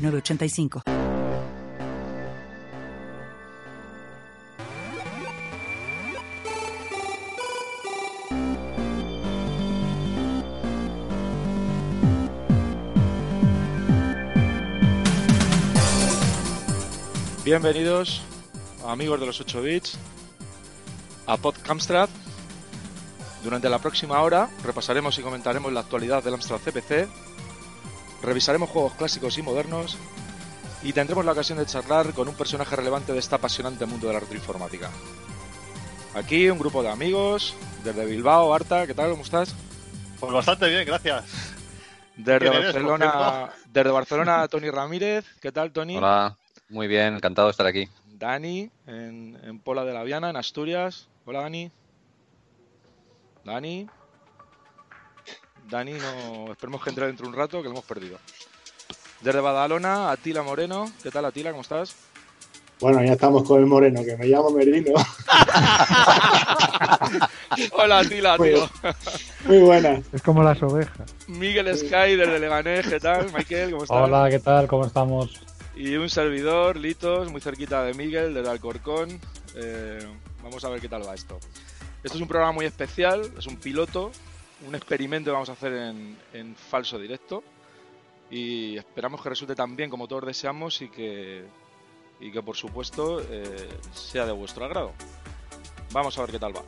985. Bienvenidos, amigos de los 8 bits, a Pod Amstrad. Durante la próxima hora repasaremos y comentaremos la actualidad del Amstrad CPC. Revisaremos juegos clásicos y modernos y tendremos la ocasión de charlar con un personaje relevante de este apasionante mundo de la retroinformática. Aquí un grupo de amigos, desde Bilbao, Arta, ¿qué tal? ¿Cómo estás? Pues bastante bien, gracias. Desde Barcelona, Toni Ramírez, ¿qué tal, Toni? Hola, muy bien, encantado de estar aquí. Dani, en Pola de la Viana, en Asturias. Hola, Dani. Dani, no, esperemos que entre dentro un rato, que lo hemos perdido. Desde Badalona, Atila Moreno. ¿Qué tal, Atila? ¿Cómo estás? Bueno, ya estamos con el Moreno, que me llamo Merino. Hola, Atila, tío. Muy buena. Es como las ovejas. Miguel Sky, desde Leganés. ¿Qué tal, Michael? ¿Cómo estás? Hola, ¿qué tal? ¿Cómo estamos? Y un servidor, Litos, muy cerquita de Miguel, desde Alcorcón. Vamos a ver qué tal va esto. Esto es un programa muy especial, es un piloto. Un experimento que vamos a hacer en falso directo y esperamos que resulte tan bien como todos deseamos y que por supuesto sea de vuestro agrado. Vamos a ver qué tal va.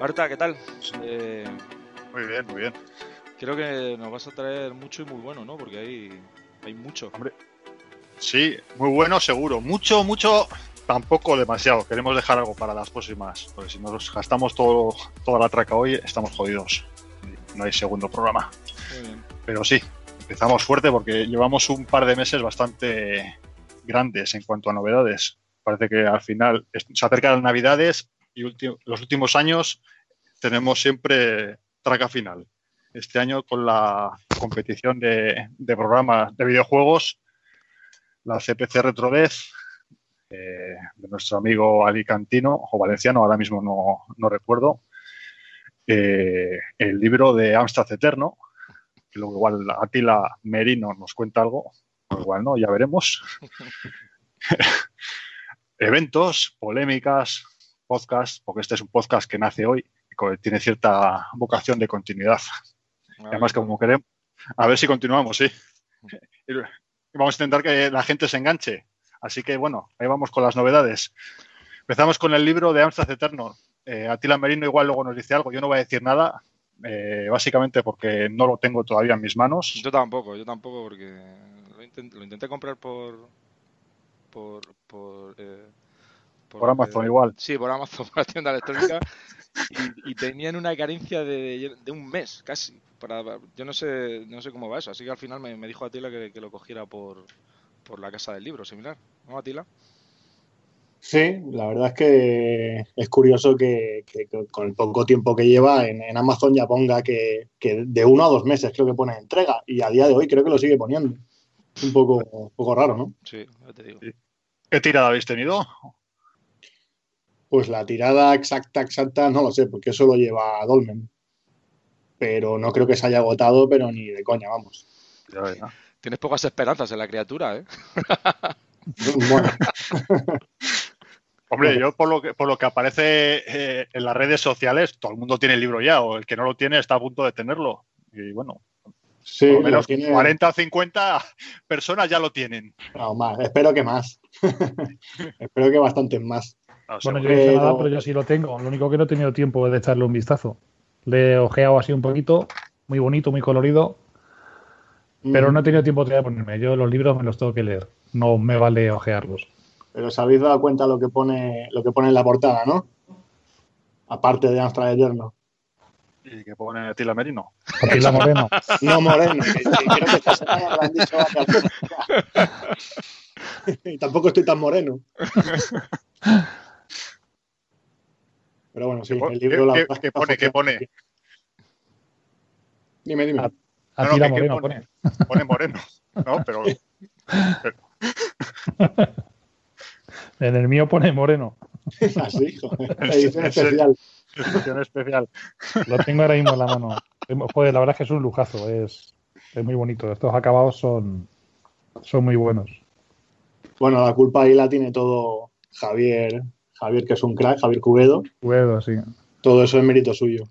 Arta, ¿qué tal? Muy bien. Creo que nos vas a traer mucho y muy bueno, ¿no? Porque hay mucho. Hombre, sí, muy bueno seguro. Mucho, tampoco demasiado. Queremos dejar algo para las próximas. Porque si nos gastamos toda la traca hoy, estamos jodidos. No hay segundo programa. Muy bien. Pero sí, empezamos fuerte porque llevamos un par de meses bastante grandes en cuanto a novedades. Parece que al final se acercan las Navidades. Y los últimos años tenemos siempre traca final. Este año con la competición de programas de videojuegos, la CPC Retrobáis, de nuestro amigo alicantino o valenciano, ahora mismo no recuerdo, el libro de Amstrad Eterno, que luego igual Atila Merino nos cuenta algo, igual no, ya veremos. Eventos, polémicas, podcast, porque este es un podcast que nace hoy y tiene cierta vocación de continuidad. Además, como queremos, a ver si continuamos, sí. Vamos a intentar que la gente se enganche. Así que, bueno, ahí vamos con las novedades. Empezamos con el libro de Amstrad Eterno. Atila Merino igual luego nos dice algo. Yo no voy a decir nada, básicamente porque no lo tengo todavía en mis manos. Yo tampoco, porque lo intenté comprar por Amazon igual. Sí, por Amazon, por la tienda electrónica. y tenían una carencia de un mes, casi. Yo no sé cómo va eso. Así que al final me dijo Atila que lo cogiera por la casa del libro, similar. ¿No, Atila? Sí, la verdad es que es curioso que con el poco tiempo que lleva en Amazon ya ponga que de 1 a 2 meses creo que pone entrega. Y a día de hoy creo que lo sigue poniendo. Es un poco raro, ¿no? Sí, ya te digo. ¿Qué tirada habéis tenido? Pues la tirada exacta, no lo sé, porque eso lo lleva a Dolmen. Pero no creo que se haya agotado, pero ni de coña, vamos. Tienes pocas esperanzas en la criatura, ¿eh? Bueno. Hombre, yo por lo que aparece en las redes sociales, todo el mundo tiene el libro ya, o el que no lo tiene está a punto de tenerlo. Y bueno, sí, por lo menos 40 o 50 personas ya lo tienen. No, más, espero que más. Espero que bastantes más. No, bueno, yo no he hecho nada, pero yo sí lo tengo. Lo único que no he tenido tiempo es de echarle un vistazo. Le he ojeado así un poquito muy bonito, muy colorido, pero no he tenido tiempo de ponerme. Yo los libros me los tengo que leer, no me vale ojearlos. Pero os habéis dado cuenta lo que pone en la portada, ¿no? Aparte de Amstrad Eterno. ¿Y qué pone Tila Merino? Tila Moreno. No, Moreno. Creo que esta semana lo han dicho bastante. Y tampoco estoy tan moreno. Pero bueno, sí, el libro... ¿Qué pone? Dime. A Tila Moreno pone. Pone Moreno. No, pero... En el mío pone Moreno. Así, joder. Edición especial. Edición especial. Lo tengo ahora mismo en la mano. Joder, la verdad es que es un lujazo. Es muy bonito. Estos acabados son muy buenos. Bueno, la culpa ahí la tiene todo Javier, que es un crack, Javier Cubedo. Cubedo, sí. Todo eso es mérito suyo.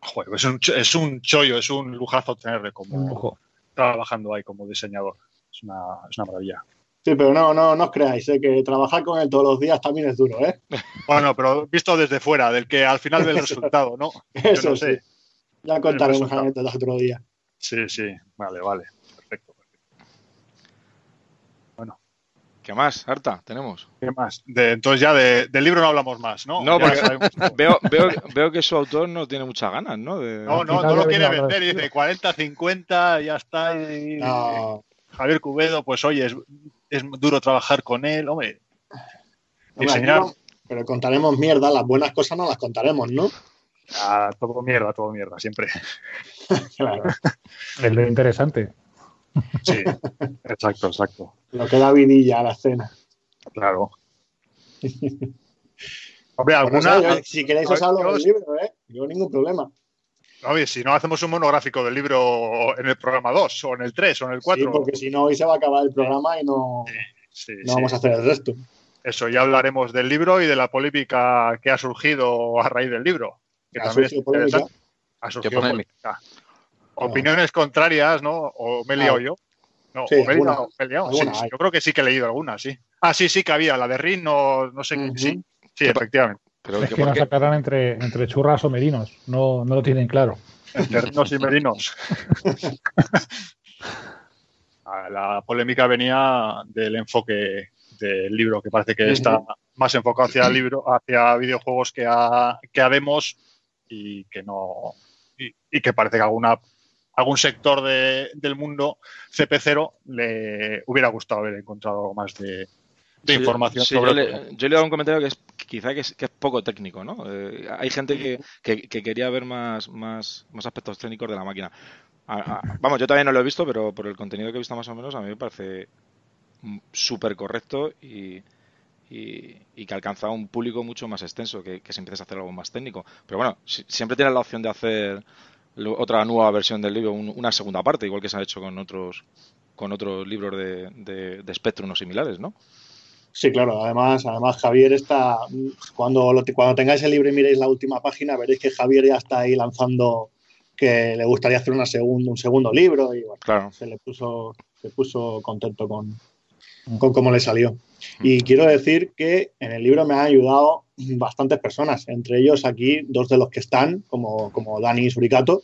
Joder, es un chollo, es un lujazo tenerle como trabajando ahí como diseñador. Es una maravilla. Sí, pero no os creáis, que trabajar con él todos los días también es duro, ¿eh? Bueno, pero visto desde fuera, del que al final ve el resultado, ¿no? Eso no sé. Sí. Ya contaremos anécdotas otro día. Sí. Vale. Perfecto. Bueno. ¿Qué más, Arta? ¿Tenemos? ¿Qué más? Entonces ya del libro no hablamos más, ¿no? No, porque veo que su autor no tiene muchas ganas, ¿no? No lo quiere vender. Y dice 40, 50, ya está. No. Javier Cubedo, pues oye, es duro trabajar con él, hombre. Diseñar... Pero contaremos mierda, las buenas cosas no las contaremos, ¿no? Ah, todo mierda, siempre. Claro. Es lo interesante. Sí, exacto. Lo que da vidilla a la escena. Claro. Hombre, alguna... Bueno, si queréis os hablo del libro, ¿eh? Yo ningún problema. Oye, si no, hacemos un monográfico del libro en el programa 2, o en el 3, o en el 4. Sí, porque si no, hoy se va a acabar el programa y no vamos a hacer el resto. Eso, ya hablaremos del libro y de la polémica que ha surgido a raíz del libro. Que también es interesante. Ha surgido polémica. Opiniones contrarias, ¿no? ¿O me he liado yo? No, sí, me he liado. Sí, yo creo que sí que he leído algunas, sí. Ah, sí que había, la de Rin, no sé. Uh-huh. Sí, efectivamente. Pero es que nos sacarán entre churras o merinos. No lo tienen claro. Eternos y merinos. La polémica venía del enfoque del libro, que parece que está más enfocado hacia videojuegos que a demos y que no. Y que parece que algún sector del mundo CPCero le hubiera gustado haber encontrado más de información sobre... Yo le he dado un comentario que es quizá que es poco técnico, ¿no? Hay gente que quería ver más aspectos técnicos de la máquina. Vamos, yo todavía no lo he visto, pero por el contenido que he visto más o menos, a mí me parece súper correcto y que alcanza un público mucho más extenso, que si empiezas a hacer algo más técnico. Pero bueno, siempre tienes la opción de hacer otra nueva versión del libro, una segunda parte, igual que se ha hecho con otros libros de Spectrum o similares, ¿no? Sí, claro. Además Javier está... Cuando tengáis el libro y miréis la última página, veréis que Javier ya está ahí lanzando que le gustaría hacer un segundo libro y bueno, claro. Se puso contento con cómo le salió. Y quiero decir que en el libro me han ayudado bastantes personas, entre ellos aquí dos de los que están, como Dani Suricato,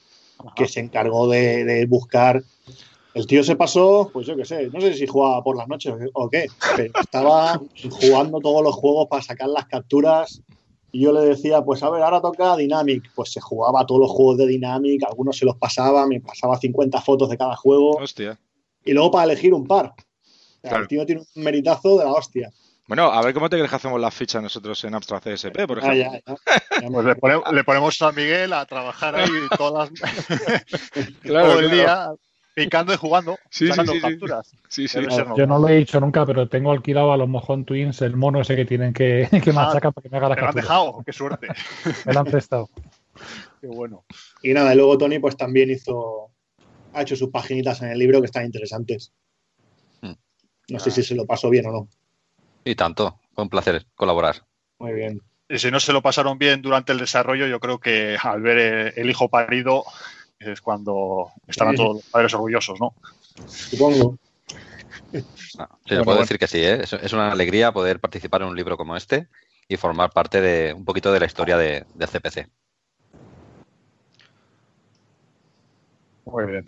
que se encargó de buscar... El tío se pasó, pues yo qué sé, no sé si jugaba por las noches o qué, pero estaba jugando todos los juegos para sacar las capturas y yo le decía, pues a ver, ahora toca Dynamic. Pues se jugaba todos los juegos de Dynamic, algunos se los pasaba, me pasaba 50 fotos de cada juego. Hostia. Y luego para elegir un par. O sea, claro. El tío tiene un meritazo de la hostia. Bueno, a ver cómo te crees que hacemos las fichas nosotros en Amstrad CSP, por ejemplo. Ya. Pues le ponemos a Miguel a trabajar ahí todas las... Claro, todo el día... Picando y jugando, sacando capturas. Sí. Yo no lo he dicho nunca, pero tengo alquilado a los Mojón Twins el mono ese que tienen que machaca para que me haga la captura. Me lo han dejado, qué suerte. Me lo han prestado. Qué bueno. Y nada, y luego Tony pues también ha hecho sus paginitas en el libro que están interesantes. No sé si se lo pasó bien o no. Y tanto, fue un placer colaborar. Muy bien. Y si no se lo pasaron bien durante el desarrollo, yo creo que al ver el hijo parido... Es cuando estarán todos los padres orgullosos, ¿no? Supongo. Puedo decir que sí, ¿eh? Es una alegría poder participar en un libro como este y formar parte de un poquito de la historia de CPC. Muy bien.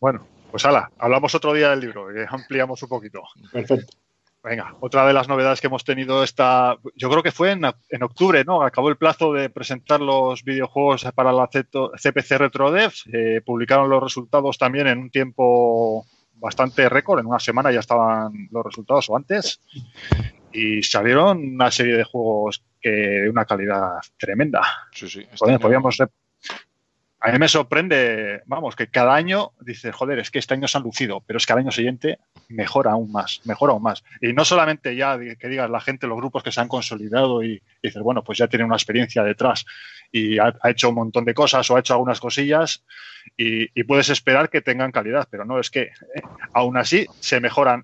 Bueno, pues hala, hablamos otro día del libro, que ampliamos un poquito. Perfecto. Venga, otra de las novedades que hemos tenido esta, yo creo que fue en octubre, ¿no? Acabó el plazo de presentar los videojuegos para la CPC RetroDev. Publicaron los resultados también en un tiempo bastante récord. En una semana ya estaban los resultados o antes. Y salieron una serie de juegos que de una calidad tremenda. Sí, sí. Podíamos... A mí me sorprende, vamos, que cada año dices, joder, es que este año se han lucido, pero es que al año siguiente mejora aún más, mejora aún más. Y no solamente ya que digas la gente, los grupos que se han consolidado y dices, bueno, pues ya tienen una experiencia detrás y ha hecho un montón de cosas o ha hecho algunas cosillas y puedes esperar que tengan calidad, pero no, es que aún así se mejoran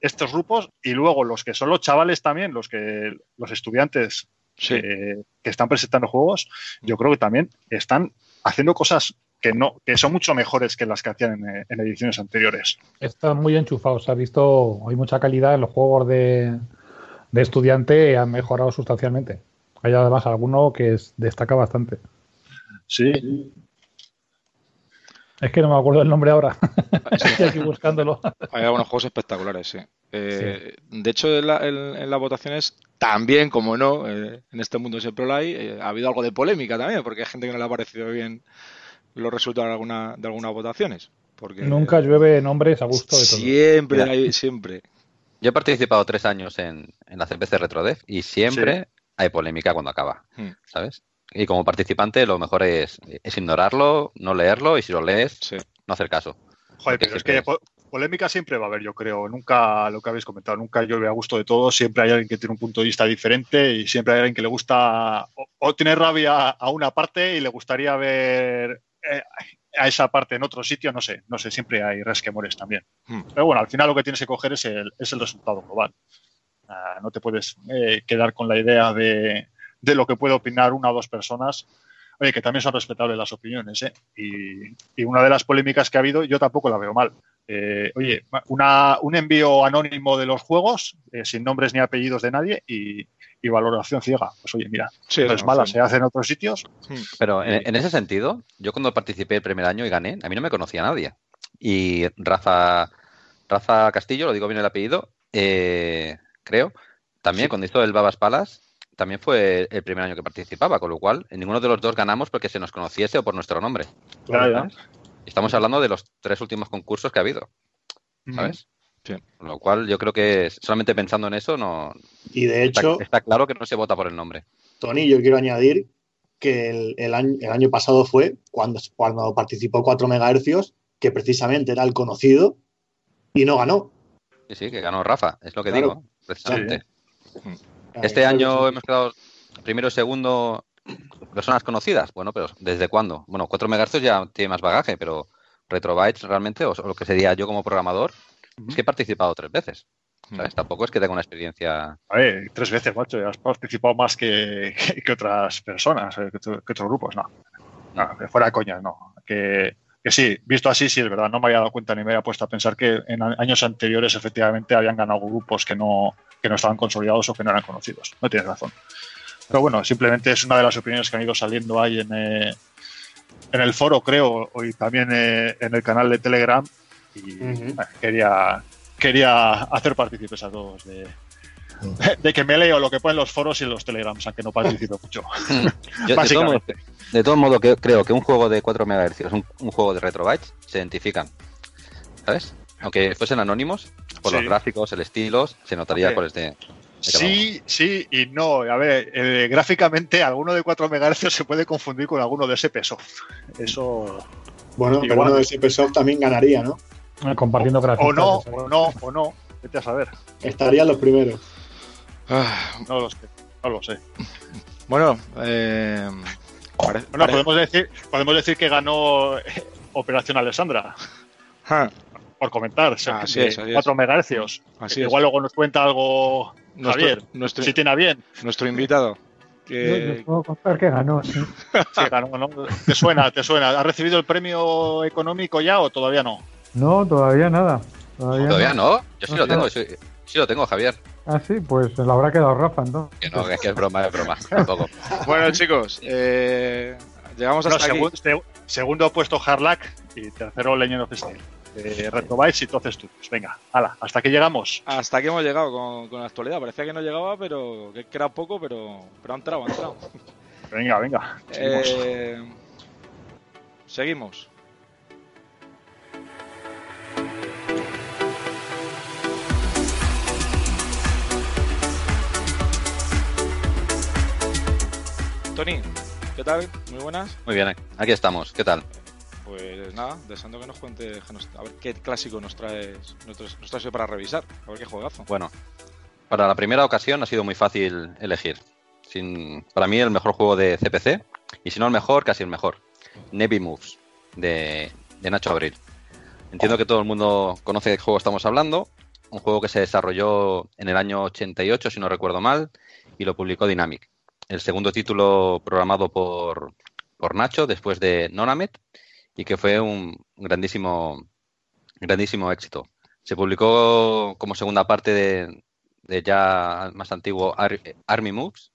estos grupos y luego los que son los chavales también, los estudiantes. Sí. Que están presentando juegos, yo creo que también están haciendo cosas que son mucho mejores que las que hacían en ediciones anteriores. Están muy enchufados, hay mucha calidad en los juegos de estudiante, han mejorado sustancialmente. Hay además alguno que destaca bastante. Sí. Es que no me acuerdo el nombre ahora. Sí. Estoy aquí buscándolo. Hay algunos juegos espectaculares, sí. Sí. De hecho, en las votaciones también, como no, en este mundo siempre lo hay, ha habido algo de polémica también, porque hay gente que no le ha parecido bien los resultados de algunas votaciones. Porque, nunca llueve nombres a gusto de todos. Siempre hay, siempre. Yo he participado 3 años en la CPC RetroDev y siempre hay polémica cuando acaba, ¿sabes? Y como participante lo mejor es ignorarlo, no leerlo y si lo lees, no hacer caso. Joder, pero es que polémica siempre va a haber, yo creo. Nunca, lo que habéis comentado, nunca llueve a gusto de todos. Siempre hay alguien que tiene un punto de vista diferente y siempre hay alguien que le gusta o tiene rabia a una parte y le gustaría ver a esa parte en otro sitio. No sé, siempre hay resquemores también. Pero bueno, al final lo que tienes que coger es el resultado global. No te puedes quedar con la idea de lo que puede opinar una o dos personas. Oye, que también son respetables las opiniones, ¿eh? Y una de las polémicas que ha habido, yo tampoco la veo mal. Oye, un envío anónimo de los juegos, sin nombres ni apellidos de nadie y valoración ciega. Pues oye, mira, sí, no es mala, se hace en otros sitios. Pero en ese sentido, yo cuando participé el primer año y gané, a mí no me conocía nadie. Y Rafa Castillo, lo digo bien el apellido, creo, también cuando hizo el Babas Palas, también fue el primer año que participaba, con lo cual ninguno de los dos ganamos porque se nos conociese o por nuestro nombre. Claro. Estamos hablando de los 3 últimos concursos que ha habido, ¿sabes? Sí. Con lo cual yo creo que solamente pensando en eso no. Y de hecho está claro que no se vota por el nombre. Tony, yo quiero añadir que el año pasado fue cuando participó 4MHz, que precisamente era el conocido y no ganó. Sí, que ganó Rafa, es lo que digo, precisamente. Sí. Este año hemos quedado primero y segundo personas conocidas. Bueno, pero ¿desde cuándo? Bueno, 4MHz ya tiene más bagaje, pero Retrobytes realmente, o lo que sería yo como programador, es que he participado 3 veces. ¿Sabes? Tampoco es que tenga una experiencia... A ver, 3 veces, macho, ya has participado más que otras personas, que otros grupos, no. Que fuera de coña, no. Que sí, visto así, sí, es verdad. No me había dado cuenta ni me había puesto a pensar que en años anteriores efectivamente habían ganado grupos que no estaban consolidados o que no eran conocidos. No tienes razón. Pero bueno, simplemente es una de las opiniones que han ido saliendo ahí en el foro, creo, y también en el canal de Telegram. Y quería hacer partícipes a todos de que me leo lo que ponen los foros y los Telegrams, aunque no participo mucho. Yo, de todo modo, creo que un juego de 4MHz es un juego de Retrobytes, se identifican, ¿sabes? Aunque fuesen anónimos, por los gráficos, el estilo, se notaría cuál es de... Sí y no. A ver, gráficamente alguno de 4MHz se puede confundir con alguno de SPSoft. Eso... Bueno, igual, pero uno de SPSoft también ganaría, ¿no? Compartiendo gráficos. O no. Vete a saber. Estarían los primeros. No lo sé. Bueno, podemos decir que ganó Operación Alessandra. Por comentar, así es. 4MHz. Así igual es. Luego nos cuenta algo Javier, si tiene a bien. Nuestro invitado. Yo puedo contar que ganó, sí. Sí, ganó, ¿no? ¿Te suena? ¿Has recibido el premio económico ya o todavía no? No, todavía nada. ¿Todavía no? Yo sí lo tengo, sí lo tengo, Javier. Ah, sí, pues la habrá quedado Rafa, entonces. Que no, que es broma, tampoco. Bueno, chicos, llegamos hasta aquí. Segundo puesto, Harlack. Y tercero, Legend of Steel. Retrobáis y 12 estudios. Venga, hala, hasta aquí llegamos. Hasta aquí hemos llegado con la actualidad. Parecía que no llegaba, pero que era poco, pero han entrado, han entrado. Venga, venga. Seguimos. Tony, ¿qué tal? Muy buenas. Muy bien, aquí estamos. ¿Qué tal? Pues nada, deseando que nos cuentes, a ver qué clásico nos traes hoy para revisar, a ver qué juegazo. Bueno, para la primera ocasión ha sido muy fácil elegir. Para mí el mejor juego de CPC, y si no el mejor, casi el mejor. Navy Moves, de Nacho Abril. Entiendo que todo el mundo conoce de qué juego estamos hablando. Un juego que se desarrolló en el año 88, si no recuerdo mal, y lo publicó Dynamic. El segundo título programado por Nacho, después de Nonamet, y que fue un grandísimo éxito. Se publicó como segunda parte de ya más antiguo Army Moves,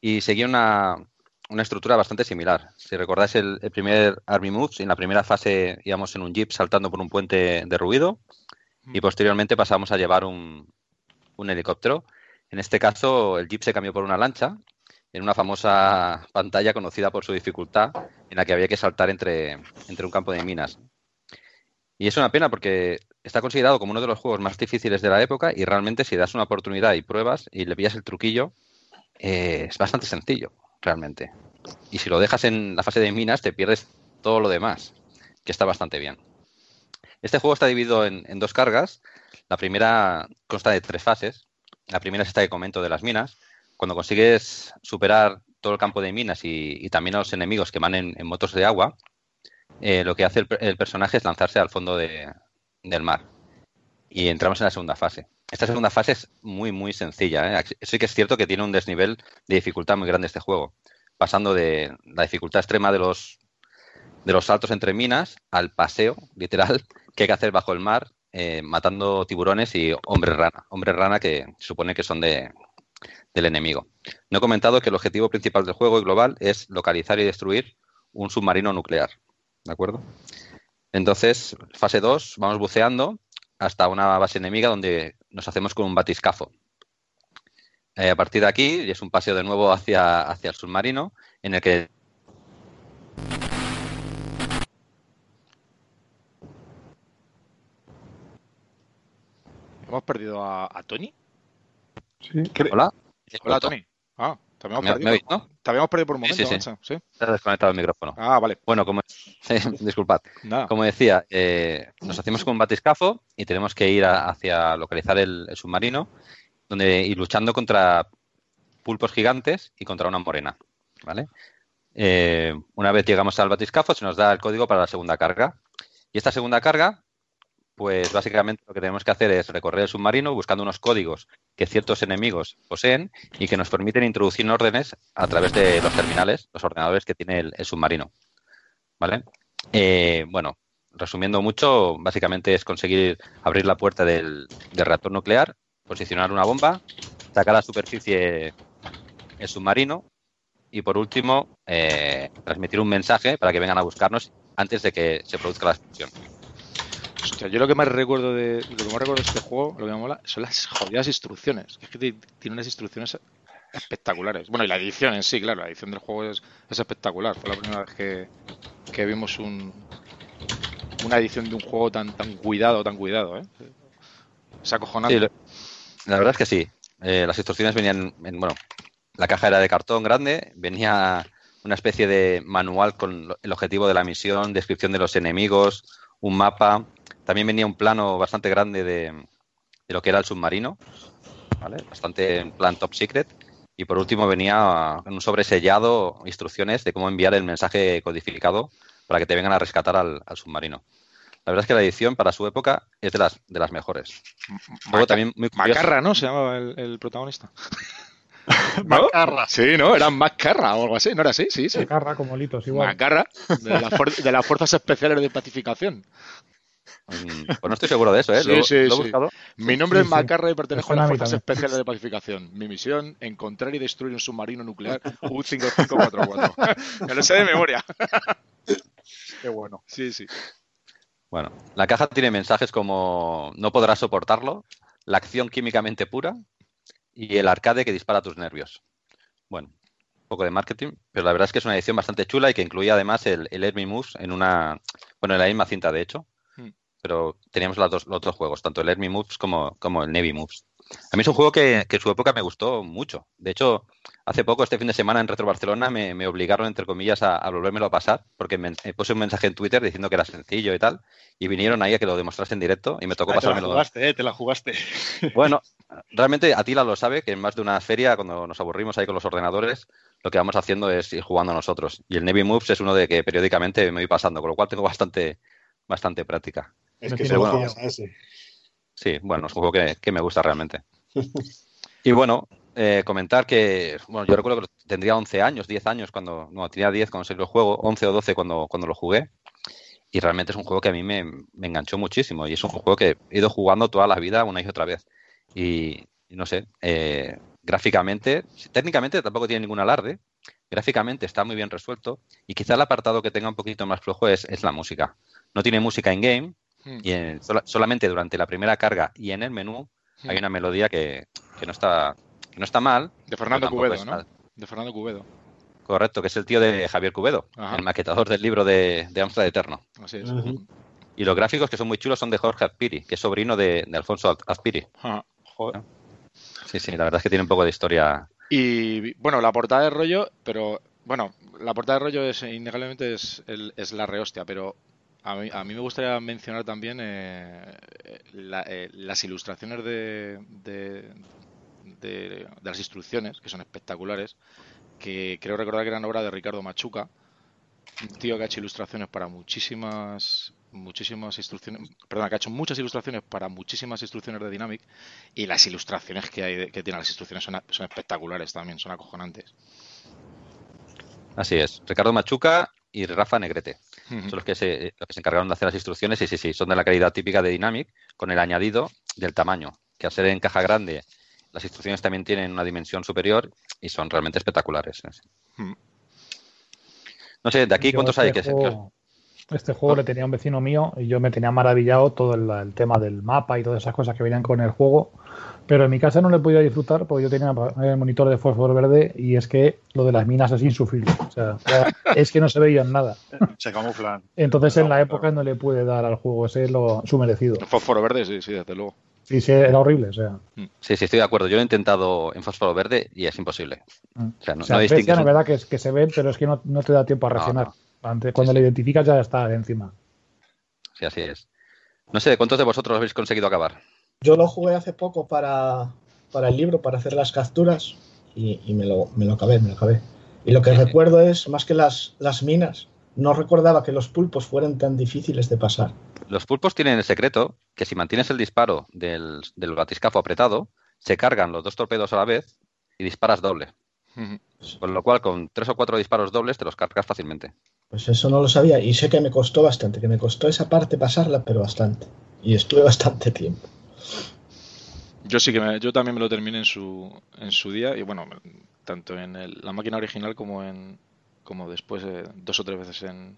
y seguía una estructura bastante similar. Si recordáis el primer Army Moves, en la primera fase íbamos en un jeep saltando por un puente derruido, y posteriormente pasamos a llevar un helicóptero. En este caso, el jeep se cambió por una lancha, en una famosa pantalla conocida por su dificultad, en la que había que saltar entre un campo de minas. Y es una pena porque está considerado como uno de los juegos más difíciles de la época, y realmente si das una oportunidad y pruebas y le pillas el truquillo, es bastante sencillo, realmente. Y si lo dejas en la fase de minas, te pierdes todo lo demás, que está bastante bien. Este juego está dividido en dos cargas. La primera consta de tres fases. La primera es esta que comento de las minas. Cuando consigues superar todo el campo de minas y también a los enemigos que van en motos de agua, lo que hace el personaje es lanzarse al fondo del mar. Y entramos en la segunda fase. Esta segunda fase es muy, muy sencilla, ¿eh? Sí que es cierto que tiene un desnivel de dificultad muy grande este juego, pasando de la dificultad extrema de los saltos entre minas al paseo, literal, que hay que hacer bajo el mar, matando tiburones y hombres rana, que supone que son del enemigo. No he comentado que el objetivo principal del juego y global es localizar y destruir un submarino nuclear, ¿de acuerdo? Entonces, fase 2, vamos buceando hasta una base enemiga donde nos hacemos con un batiscafo. A partir de aquí, es un paseo de nuevo hacia el submarino, en el que... ¿Hemos perdido a Tony? Sí. Hola. Hola, Tony. Ah, te habíamos perdido. ¿Me oís, no? Te habíamos perdido por un momento. Sí. Te has desconectado el micrófono. Ah, vale. Bueno, disculpad. Nada. Como decía, nos hacemos con un batiscafo y tenemos que ir hacia localizar el submarino, y luchando contra pulpos gigantes y contra una morena, ¿vale? Una vez llegamos al batiscafo, se nos da el código para la segunda carga. Y esta segunda carga, pues básicamente lo que tenemos que hacer es recorrer el submarino buscando unos códigos que ciertos enemigos poseen y que nos permiten introducir órdenes a través de los terminales, los ordenadores que tiene el submarino, ¿vale? Bueno, resumiendo mucho, básicamente es conseguir abrir la puerta del reactor nuclear, posicionar una bomba, sacar a la superficie el submarino y, por último, transmitir un mensaje para que vengan a buscarnos antes de que se produzca la explosión. Hostia, yo lo que más recuerdo de este juego, lo que me mola, son las jodidas instrucciones. Es que tiene unas instrucciones espectaculares. Bueno, y la edición en sí, claro, la edición del juego es espectacular. Fue la primera vez que vimos una edición de un juego tan cuidado, ¿eh? Es acojonante. Sí, la verdad es que sí. Las instrucciones venían la caja era de cartón grande, venía una especie de manual con el objetivo de la misión, descripción de los enemigos, un mapa. También venía un plano bastante grande de lo que era el submarino, ¿vale? Bastante en plan top secret. Y por último venía en un sobresellado instrucciones de cómo enviar el mensaje codificado para que te vengan a rescatar al submarino. La verdad es que la edición para su época es de las mejores. Luego, también muy curioso. Macarra, ¿no? Se llamaba el protagonista. ¿No? Macarra. Sí, ¿no? Era Macarra o algo así, ¿no era así? Sí. Macarra, como Litos, igual. Macarra, de las Fuerzas Especiales de Pacificación. Pues no estoy seguro de eso, ¿eh? ¿Lo he buscado? Mi nombre es Macarra y pertenezco a las Fuerzas Especiales de Pacificación. Mi misión, encontrar y destruir un submarino nuclear U-5544. Me lo sé de memoria. Qué bueno. Sí, sí. Bueno, la caja tiene mensajes como no podrás soportarlo, la acción químicamente pura y el arcade que dispara tus nervios. Bueno, un poco de marketing, pero la verdad es que es una edición bastante chula y que incluía además el Army Moves en una... Bueno, en la misma cinta, de hecho. Pero teníamos los dos juegos, tanto el Army Moves como el Navy Moves. A mí es un juego que en su época me gustó mucho. De hecho, hace poco, este fin de semana en Retro Barcelona, me obligaron, entre comillas, a volvérmelo a pasar, porque me puse un mensaje en Twitter diciendo que era sencillo y tal, y vinieron ahí a que lo demostrase en directo y me tocó pasármelo. Te la jugaste. Bueno, realmente Atila lo sabe, que en más de una feria, cuando nos aburrimos ahí con los ordenadores, lo que vamos haciendo es ir jugando nosotros. Y el Navy Moves es uno de que periódicamente me voy pasando, con lo cual tengo bastante práctica. Es que se bueno, sí, bueno, es un juego que me gusta realmente. Y bueno, comentar que, bueno, yo recuerdo que tendría 11 años, 10 años cuando, no, tenía 10 cuando salió el juego, 11 o 12 cuando lo jugué, y realmente es un juego que a mí me enganchó muchísimo, y es un juego que he ido jugando toda la vida una y otra vez. Y no sé, gráficamente, técnicamente tampoco tiene ningún alarde, gráficamente está muy bien resuelto, y quizá el apartado que tenga un poquito más flojo es la música. No tiene música in-game, y solamente durante la primera carga y en el menú hay una melodía que no está mal. De Fernando Cubedo, ¿no? De Fernando Cubedo. Correcto, que es el tío de Javier Cubedo, el maquetador del libro de Amstrad Eterno. Así es. Y los gráficos, que son muy chulos, son de Jorge Azpiri, que es sobrino de Alfonso Azpiri. Joder. Sí, la verdad es que tiene un poco de historia. Y bueno, la portada de rollo, pero bueno, la portada de rollo es innegablemente es la rehostia, pero a mí me gustaría mencionar también las ilustraciones de las instrucciones, que son espectaculares, que creo recordar que eran obra de Ricardo Machuca, un tío que ha hecho ilustraciones para muchísimas instrucciones, perdón, que ha hecho muchas ilustraciones para muchísimas instrucciones de Dynamic, y las ilustraciones que tienen las instrucciones son espectaculares también, son acojonantes. Así es, Ricardo Machuca y Rafa Negrete. Son los que se encargaron de hacer las instrucciones y sí, son de la calidad típica de Dynamic, con el añadido del tamaño, que al ser en caja grande, las instrucciones también tienen una dimensión superior y son realmente espectaculares. No sé, de aquí, ¿cuántos hay? Este juego le tenía un vecino mío y yo me tenía maravillado todo el tema del mapa y todas esas cosas que venían con el juego, pero en mi casa no le podía disfrutar porque yo tenía el monitor de fósforo verde y es que lo de las minas es insufrible, o sea, es que no se veían nada. Se camuflan. Entonces en la época no le pude dar al juego ese su merecido. El fósforo verde, sí, desde luego. Sí, era horrible, o sea. Sí, estoy de acuerdo. Yo lo he intentado en fósforo verde y es imposible. O sea, no distingues. Es verdad que se ven, pero es que no te da tiempo a reaccionar. Cuando lo identificas ya está encima. Sí, así es. No sé, ¿cuántos de vosotros lo habéis conseguido acabar? Yo lo jugué hace poco para el libro, para hacer las capturas y me lo acabé. Y lo que recuerdo es, más que las minas, no recordaba que los pulpos fueran tan difíciles de pasar. Los pulpos tienen el secreto que si mantienes el disparo del batiscafo apretado, se cargan los dos torpedos a la vez y disparas doble. Con lo cual, con 3 o 4 disparos dobles te los cargas fácilmente. Pues eso no lo sabía y sé que me costó bastante, que me costó esa parte pasarla, pero bastante. Y estuve bastante tiempo. Yo sí que yo también me lo terminé en su día y bueno, tanto en la máquina original como después 2 o 3 veces en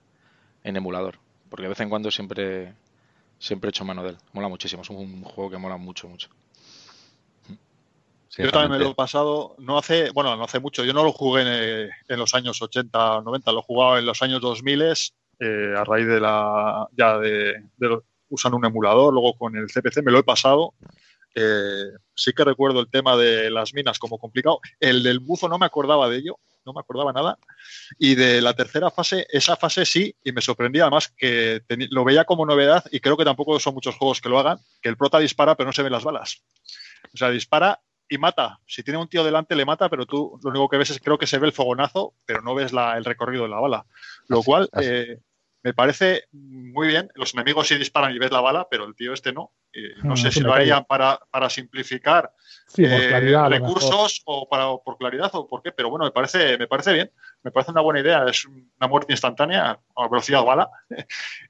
emulador, porque de vez en cuando siempre he hecho mano de él. Mola muchísimo, es un juego que mola mucho, mucho. Sí, yo también me lo he pasado, no hace mucho, yo no lo jugué en los años 80 o 90, lo jugaba en los años 2000, a raíz de usan un emulador, luego con el CPC me lo he pasado, sí que recuerdo el tema de las minas como complicado, el del buzo no me acordaba de ello, no me acordaba nada, y de la tercera fase, esa fase sí, y me sorprendía además que lo veía como novedad, y creo que tampoco son muchos juegos que lo hagan, que el prota dispara pero no se ven las balas, o sea, dispara y mata. Si tiene un tío delante, le mata, pero tú lo único que ves creo que se ve el fogonazo, pero no ves el recorrido de la bala. Lo cual Me parece muy bien. Los enemigos sí disparan y ves la bala, pero el tío este no. No sé si lo harían para simplificar claridad, recursos o por claridad o por qué, pero bueno, me parece bien. Me parece una buena idea. Es una muerte instantánea a velocidad bala.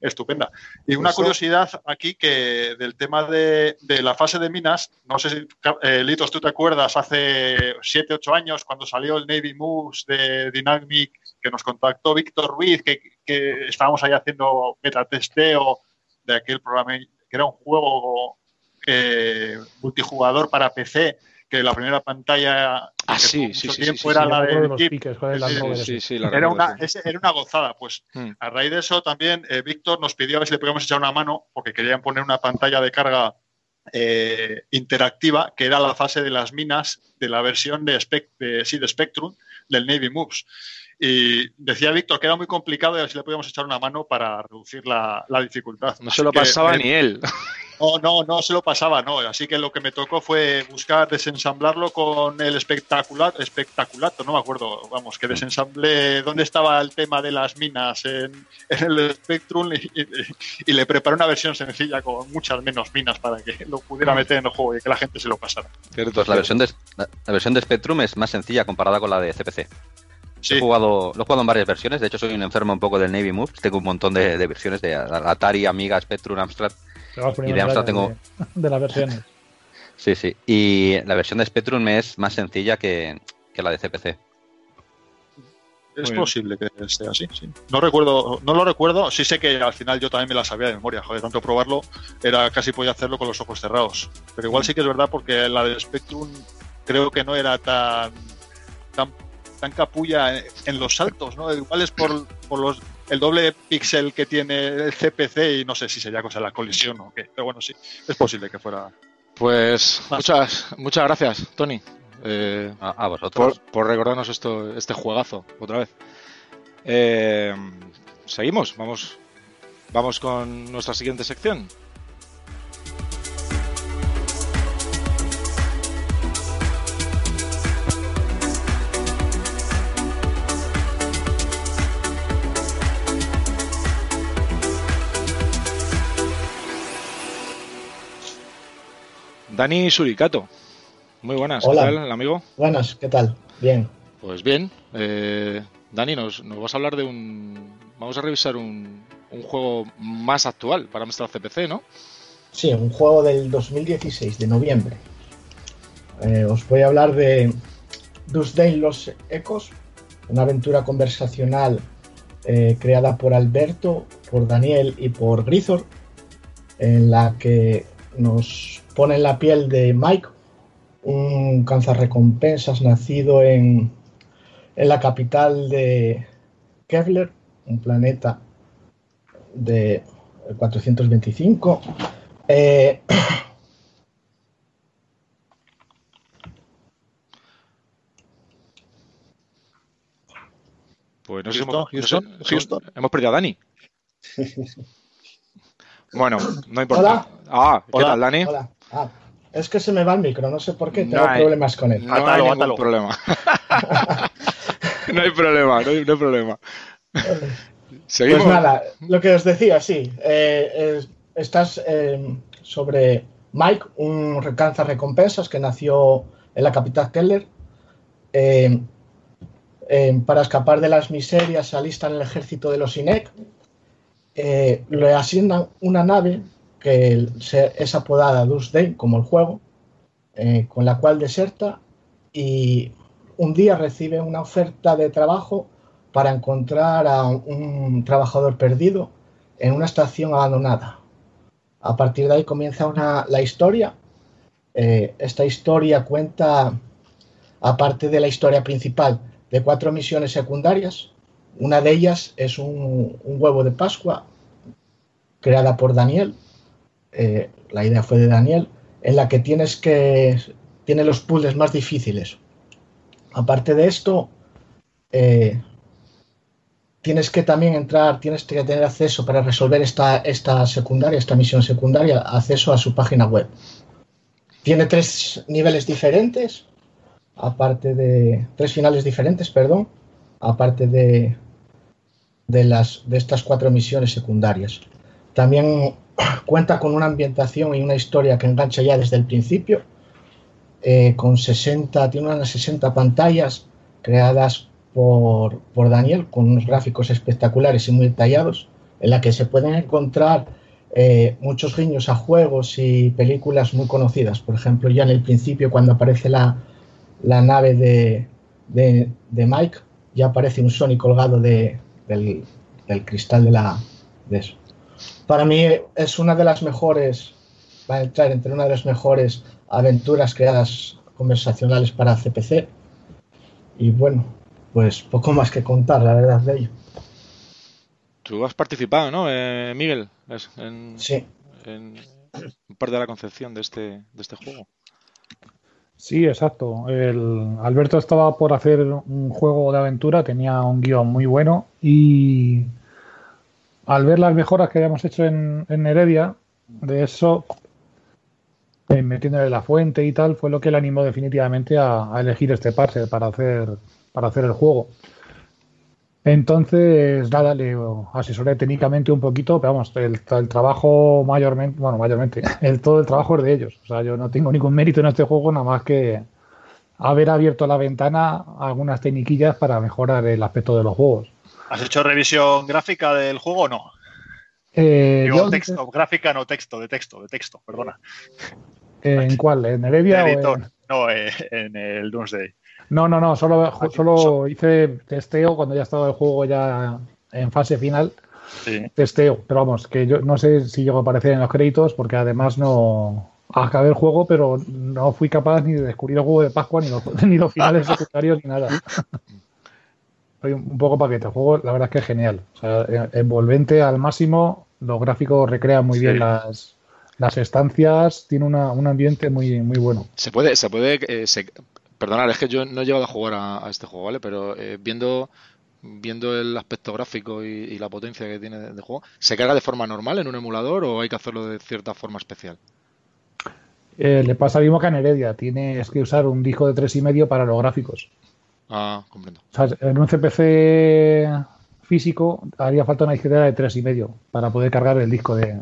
Estupenda. Y una curiosidad aquí que del tema de la fase de minas, no sé si, Litos, tú te acuerdas hace 7, 8 años cuando salió el Navy Moves de Dynamic, que nos contactó Víctor Ruiz, que estábamos ahí haciendo metatesteo de aquel programa que era un juego multijugador para PC, que la primera pantalla era la de Jeep. Era una gozada. Pues a raíz de eso también Víctor nos pidió a ver si le podíamos echar una mano, porque querían poner una pantalla de carga interactiva, que era la fase de las minas de la versión de Spectrum del Navy Moves. Y decía Víctor que era muy complicado y así le podíamos echar una mano para reducir la dificultad. No se lo pasaba ni él. No se lo pasaba, no. Así que lo que me tocó fue buscar desensamblarlo con el espectaculato, no me acuerdo, vamos, que desensamblé dónde estaba el tema de las minas en el Spectrum y le preparé una versión sencilla con muchas menos minas para que lo pudiera meter en el juego y que la gente se lo pasara. Pues la versión de Spectrum es más sencilla comparada con la de CPC. Sí. Lo he jugado en varias versiones. De hecho, soy un enfermo un poco del Navy Moves. Tengo un montón de versiones de Atari, Amiga, Spectrum, Amstrad. Y de Amstrad tengo... De las versiones. Sí. Y la versión de Spectrum es más sencilla que la de CPC. Es posible que sea así, sí. No lo recuerdo. Sí sé que al final yo también me la sabía de memoria. Joder, tanto probarlo, casi podía hacerlo con los ojos cerrados. Pero igual sí que es verdad, porque la de Spectrum creo que no era tan capulla en los saltos, ¿no? Igual es por el doble píxel que tiene el CPC y no sé si sería cosa de la colisión o qué, pero bueno, sí, es posible que fuera. Pues muchas gracias, Tony, a vosotros por recordarnos este juegazo otra vez. Seguimos, vamos con nuestra siguiente sección. Dani Suricato, muy buenas. Hola. ¿Qué tal, amigo? Buenas, ¿qué tal? Bien. Pues bien, Dani, nos vas a hablar vamos a revisar un juego más actual para nuestra CPC, ¿no? Sí, un juego del 2016, de noviembre. Os voy a hablar de Doomsday: Los Ecos, una aventura conversacional creada por Alberto, por Daniel y por Grisor, en la que nos pone en la piel de Mike, un cazarrecompensas nacido en la capital de Kevlar, un planeta de 425. Pues no sé, hemos perdido a Dani. Bueno, no importa. ¿Hola? ¿Qué tal, Dani? Hola. Es que se me va el micro, no sé por qué, tengo problemas con él. No hay problema. No hay problema. ¿Seguimos? Pues nada, lo que os decía, sí. Estás sobre Mike, un cazarrecompensas que nació en la capital Keller. Para escapar de las miserias se alista en el ejército de los INEC. Le asignan una nave que es apodada Doomsday, como el juego, con la cual deserta y un día recibe una oferta de trabajo para encontrar a un trabajador perdido en una estación abandonada. A partir de ahí comienza la historia. Esta historia cuenta, aparte de la historia principal, de 4 misiones secundarias. Una de ellas es un huevo de Pascua, creada por Daniel. La idea fue de Daniel, en la que tiene los puzzles más difíciles. Aparte de esto, tienes que tener acceso para resolver esta misión secundaria, acceso a su página web. Tiene 3 niveles diferentes, aparte de 3 finales diferentes, aparte de de estas cuatro misiones secundarias. También cuenta con una ambientación y una historia que engancha ya desde el principio, tiene unas 60 pantallas creadas por Daniel, con unos gráficos espectaculares y muy detallados, en la que se pueden encontrar muchos guiños a juegos y películas muy conocidas. Por ejemplo, ya en el principio, cuando aparece la nave de Mike, ya aparece un Sony colgado del cristal de eso. Para mí es una de las mejores, va a entrar entre una de las mejores aventuras creadas conversacionales para CPC. Y bueno, pues poco más que contar, la verdad, de ello. Tú has participado, ¿no, Miguel? Sí. En parte de la concepción de este juego. Sí, exacto. Alberto estaba por hacer un juego de aventura, tenía un guión muy bueno y al ver las mejoras que habíamos hecho en Heredia, de eso, metiéndole la fuente y tal, fue lo que le animó definitivamente a elegir este parser para hacer el juego. Entonces, nada, le asesoré técnicamente un poquito, pero vamos, el trabajo mayormente, todo el trabajo es de ellos. O sea, yo no tengo ningún mérito en este juego, nada más que haber abierto la ventana algunas tecniquillas para mejorar el aspecto de los juegos. ¿Has hecho revisión gráfica del juego o no? De texto, perdona. ¿En cuál? ¿En Heredia? No, en el Doomsday. No, solo hice testeo cuando ya estaba el juego ya en fase final. Sí. Testeo, pero vamos, que yo no sé si llego a aparecer en los créditos porque además no acabé el juego, pero no fui capaz ni de descubrir el juego de Pascua ni los finales secundarios ni nada. Soy un poco paquete. El juego, la verdad es que es genial. O sea, envolvente al máximo, los gráficos recrean muy bien las estancias, tiene un ambiente muy, muy bueno. Perdonad, es que yo no he llegado a jugar a este juego, ¿vale? Pero viendo el aspecto gráfico y la potencia que tiene de juego, ¿se carga de forma normal en un emulador o hay que hacerlo de cierta forma especial? Le pasa lo mismo que en Heredia. Tienes que usar un disco de 3,5 para los gráficos. Ah, comprendo. O sea, en un CPC físico haría falta una disquetera de 3,5 para poder cargar el disco de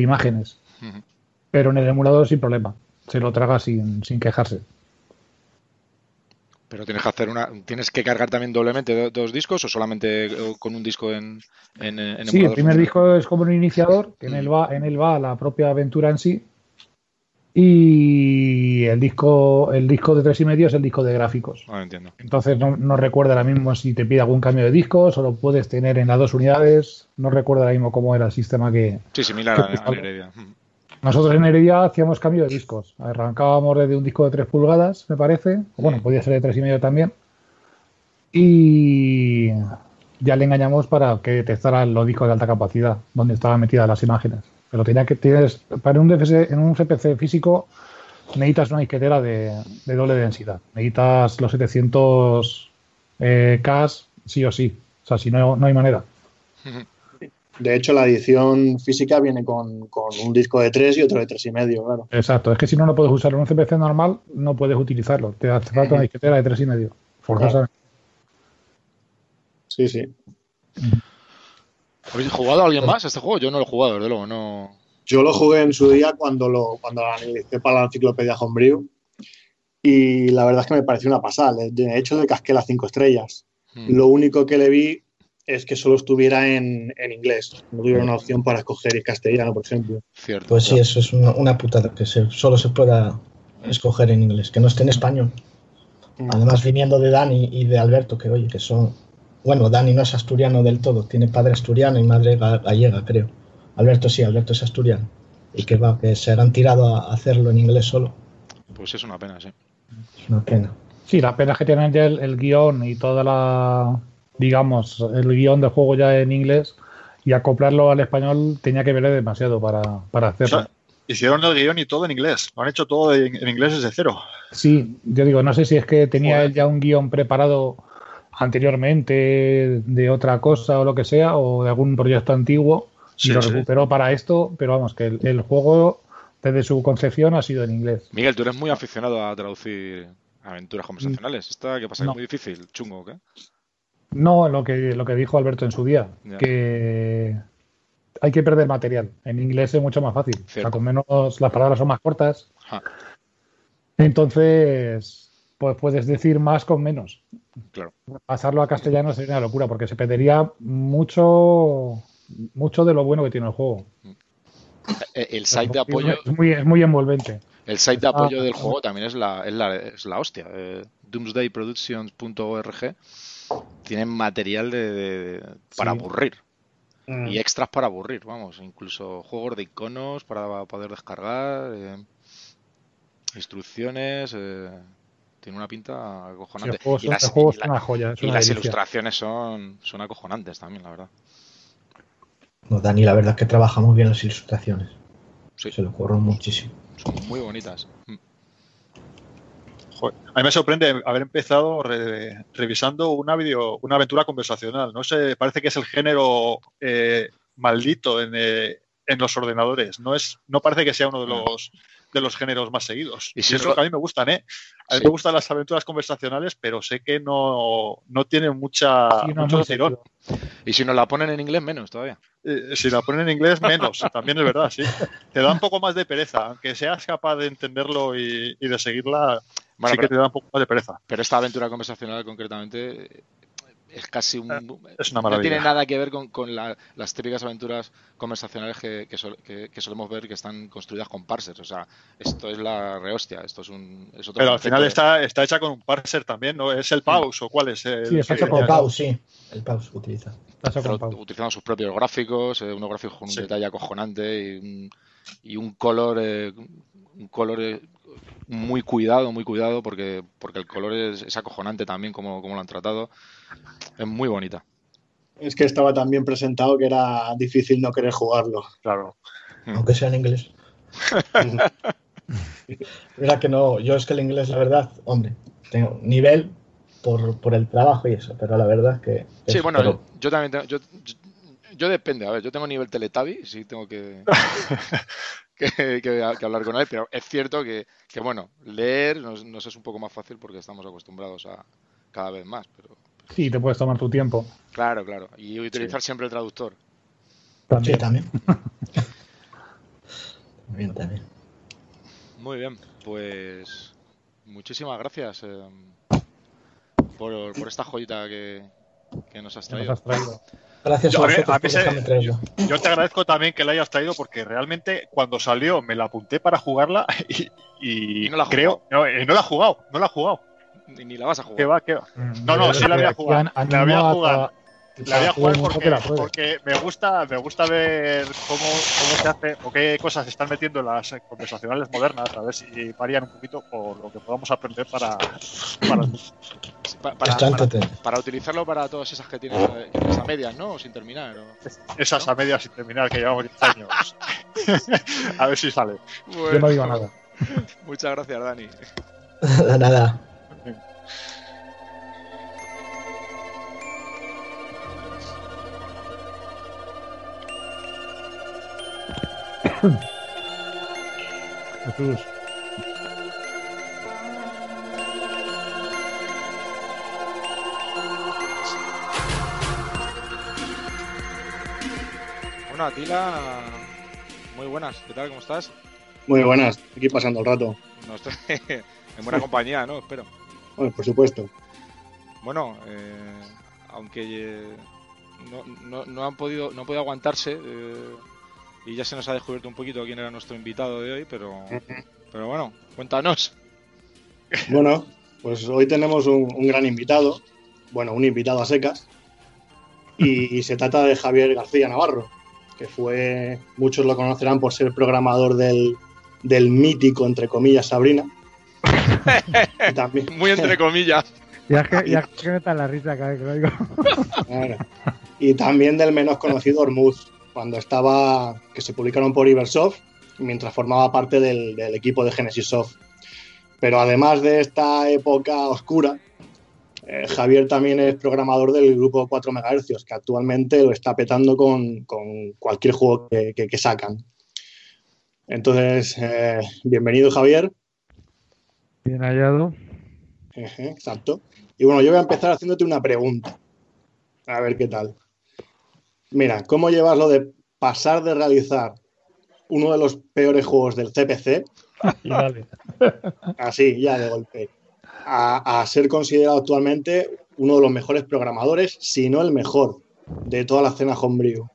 imágenes. Uh-huh. Pero en el emulador sin problema. Se lo traga sin quejarse. Pero tienes que cargar también doblemente dos discos o solamente con un disco en sí, el primer disco es como un iniciador, que en él va la propia aventura en sí, y el disco de 3,5 es el disco de gráficos. Ah, entiendo. Entonces no recuerdo ahora mismo si te pide algún cambio de disco, solo puedes tener en las dos unidades, no recuerdo ahora mismo cómo era el sistema que... Sí, similar a Heredia. Nosotros en Heredia hacíamos cambio de discos. Arrancábamos desde un disco de 3 pulgadas, me parece. O bueno, podía ser de 3,5 también. Y ya le engañamos para que detectaran los discos de alta capacidad, donde estaban metidas las imágenes. Pero en un CPC físico necesitas una disquetera de doble densidad. Necesitas los 700 K sí o sí. O sea, si no, no hay manera. De hecho, la edición física viene con un disco de 3 y otro de 3,5, claro. Exacto, es que si no lo puedes usar en un CPC normal, no puedes utilizarlo. Te hace falta una disquetera de 3,5, forzosamente. Sí, sí. ¿Habéis jugado a alguien más a este juego? Yo no lo he jugado, desde luego, no. Yo lo jugué en su día cuando lo analicé para la enciclopedia Homebrew y la verdad es que me pareció una pasada. De hecho, le casqué las 5 estrellas. Lo único que le vi es que solo estuviera en inglés. No tuviera una opción para escoger el castellano, por ejemplo. Cierto. Pues sí, eso es una putada, que solo se pueda escoger en inglés, que no esté en español. Además, viniendo de Dani y de Alberto, que oye, que son... Bueno, Dani no es asturiano del todo, tiene padre asturiano y madre gallega, creo. Alberto sí, Alberto es asturiano. Y que va, que se han tirado a hacerlo en inglés solo. Pues es una pena, sí. Es una pena. Sí, la pena es que tienen ya el guión y toda la... digamos, el guión del juego ya en inglés y acoplarlo al español tenía que verle demasiado para hacerlo. O sea, hicieron el guión y todo en inglés. Lo han hecho todo en inglés desde cero. Sí, yo digo, no sé si es que tenía él ya un guión preparado anteriormente de otra cosa o lo que sea, o de algún proyecto antiguo, y lo recuperó para esto, pero vamos, que el juego desde su concepción ha sido en inglés. Miguel, tú eres muy aficionado a traducir aventuras conversacionales. ¿Esta qué pasa? No. ¿Es muy difícil? ¿Chungo o qué? No, lo que dijo Alberto en su día, que hay que perder material. En inglés es mucho más fácil. Cierto. O sea, con menos, las palabras son más cortas. Ajá. Entonces, pues puedes decir más con menos. Claro. Pasarlo a castellano sería una locura, porque se perdería mucho de lo bueno que tiene el juego. El site de apoyo es muy envolvente. El site de apoyo del juego también es la hostia. Doomsdayproductions.org tienen material para aburrir. Y extras para aburrir, vamos. Incluso juegos de iconos para poder descargar. Instrucciones. Tiene una pinta acojonante. Sí, las ilustraciones son acojonantes también, la verdad. No, Dani, la verdad es que trabaja muy bien las ilustraciones. Sí. Se lo ocurren muchísimo. Son muy bonitas. Joder, a mí me sorprende haber empezado revisando una aventura conversacional. No sé, parece que es el género maldito en los ordenadores. No parece que sea uno de los géneros más seguidos. Y es lo que a mí me gustan, ¿eh? A mí me gustan las aventuras conversacionales, pero sé que no tienen mucho tirón. Y si nos la ponen en inglés, menos todavía. Si la ponen en inglés, menos. También es verdad, sí. Te da un poco más de pereza. Aunque seas capaz de entenderlo y de seguirla, bueno, sí que te da un poco más de pereza. Pero esta aventura conversacional, concretamente, es casi es una maravilla. No tiene nada que ver con las típicas aventuras conversacionales que solemos ver, que están construidas con parsers. O sea, esto es la rehostia. Esto es otro. Pero al final está hecha con un parser también, ¿no? ¿Es el Paus o cuál es? Sí, está hecho con Paus, sí. El Paus utiliza. Utilizando sus propios gráficos, unos gráficos con un detalle acojonante y un color. Un color muy cuidado, porque el color es acojonante también, como lo han tratado. Es muy bonita. Es que estaba tan bien presentado que era difícil no querer jugarlo. Claro. Aunque sea en inglés. Mira que no, yo es que el inglés, la verdad, hombre, tengo nivel por el trabajo y eso, pero la verdad es que... Sí, bueno, pero... yo también tengo... Yo depende, a ver, yo tengo nivel Teletabi, sí tengo que hablar con él, pero es cierto que bueno, leer nos es un poco más fácil porque estamos acostumbrados a cada vez más. Pero sí, te puedes tomar tu tiempo. Claro, y utilizar siempre el traductor. También. Muy bien, pues muchísimas gracias por esta joyita que nos has traído. Gracias a vosotros. Yo te agradezco también que la hayas traído, porque realmente cuando salió me la apunté para jugarla y no la he jugado. Ni la vas a jugar. ¿Qué va? No, sí la voy a jugar. La voy a jugar porque me gusta ver cómo se hace o qué cosas se están metiendo en las conversacionales modernas, a ver si varían un poquito o lo que podamos aprender para utilizarlo para todas esas que tienes a medias, ¿no? O sin terminar. Esas a medias sin terminar que llevamos 10 años. A ver si sale. Bueno, yo no digo nada. Muchas gracias, Dani. Nada. Jesús. Bueno, Atila, muy buenas, ¿qué tal? ¿Cómo estás? Muy buenas, aquí pasando el rato. No, estoy en buena compañía, ¿no? Espero. Bueno, por supuesto. Bueno, aunque no han podido aguantarse... Y ya se nos ha descubierto un poquito quién era nuestro invitado de hoy, pero bueno, cuéntanos. Bueno, pues hoy tenemos un gran invitado, bueno, un invitado a secas, y se trata de Javier García Navarro, que fue, muchos lo conocerán por ser programador del mítico, entre comillas, Sabrina. También, muy entre comillas. Ya es que me está la risa cada vez que lo digo. Bueno, y también del menos conocido Hormuz, que se publicaron por Ibersoft, mientras formaba parte del equipo de Genesis Soft. Pero además de esta época oscura, Javier también es programador del grupo 4MHz, que actualmente lo está petando con cualquier juego que sacan. Entonces, bienvenido, Javier. Bien hallado. Exacto. Y bueno, yo voy a empezar haciéndote una pregunta. A ver qué tal. Mira, ¿cómo llevas lo de pasar de realizar uno de los peores juegos del CPC? Así, ya de golpe. A ser considerado actualmente uno de los mejores programadores, si no el mejor, de toda la escena homebrew.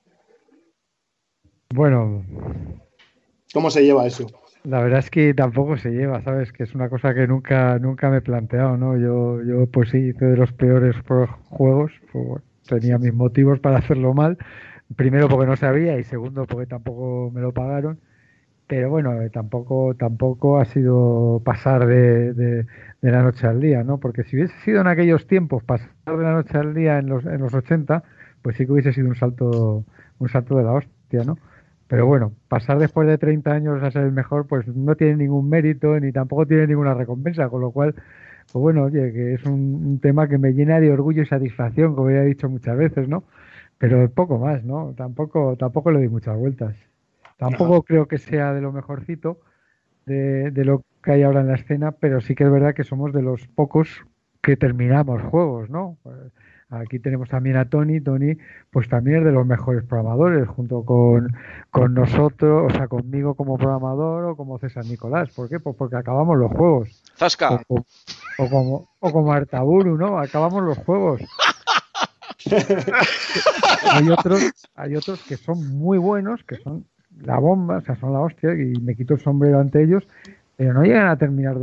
Bueno. ¿Cómo se lleva eso? La verdad es que tampoco se lleva, ¿sabes? Que es una cosa que nunca me he planteado, ¿no? Yo pues sí, hice de los peores juegos, pues, tenía mis motivos para hacerlo mal. Primero porque no sabía y segundo porque tampoco me lo pagaron. Pero bueno, tampoco ha sido pasar de la noche al día, ¿no? Porque si hubiese sido en aquellos tiempos pasar de la noche al día en los 80, pues sí que hubiese sido un salto de la hostia, ¿no? Pero bueno, pasar después de 30 años a ser el mejor, pues no tiene ningún mérito ni tampoco tiene ninguna recompensa, con lo cual, pues bueno, oye, que es un tema que me llena de orgullo y satisfacción, como ya he dicho muchas veces, ¿no? Pero poco más, ¿no? Tampoco le doy muchas vueltas. Tampoco creo que sea de lo mejorcito de lo que hay ahora en la escena, pero sí que es verdad que somos de los pocos que terminamos juegos, ¿no? Aquí tenemos también a Tony. Tony, pues también es de los mejores programadores, junto con nosotros, o sea, conmigo como programador o como César Nicolás. ¿Por qué? Pues porque acabamos los juegos. ¡Zasca! O como Artaburu, ¿no? Acabamos los juegos. Hay otros que son muy buenos, que son la bomba, o sea, son la hostia, y me quito el sombrero ante ellos, pero no llegan a terminar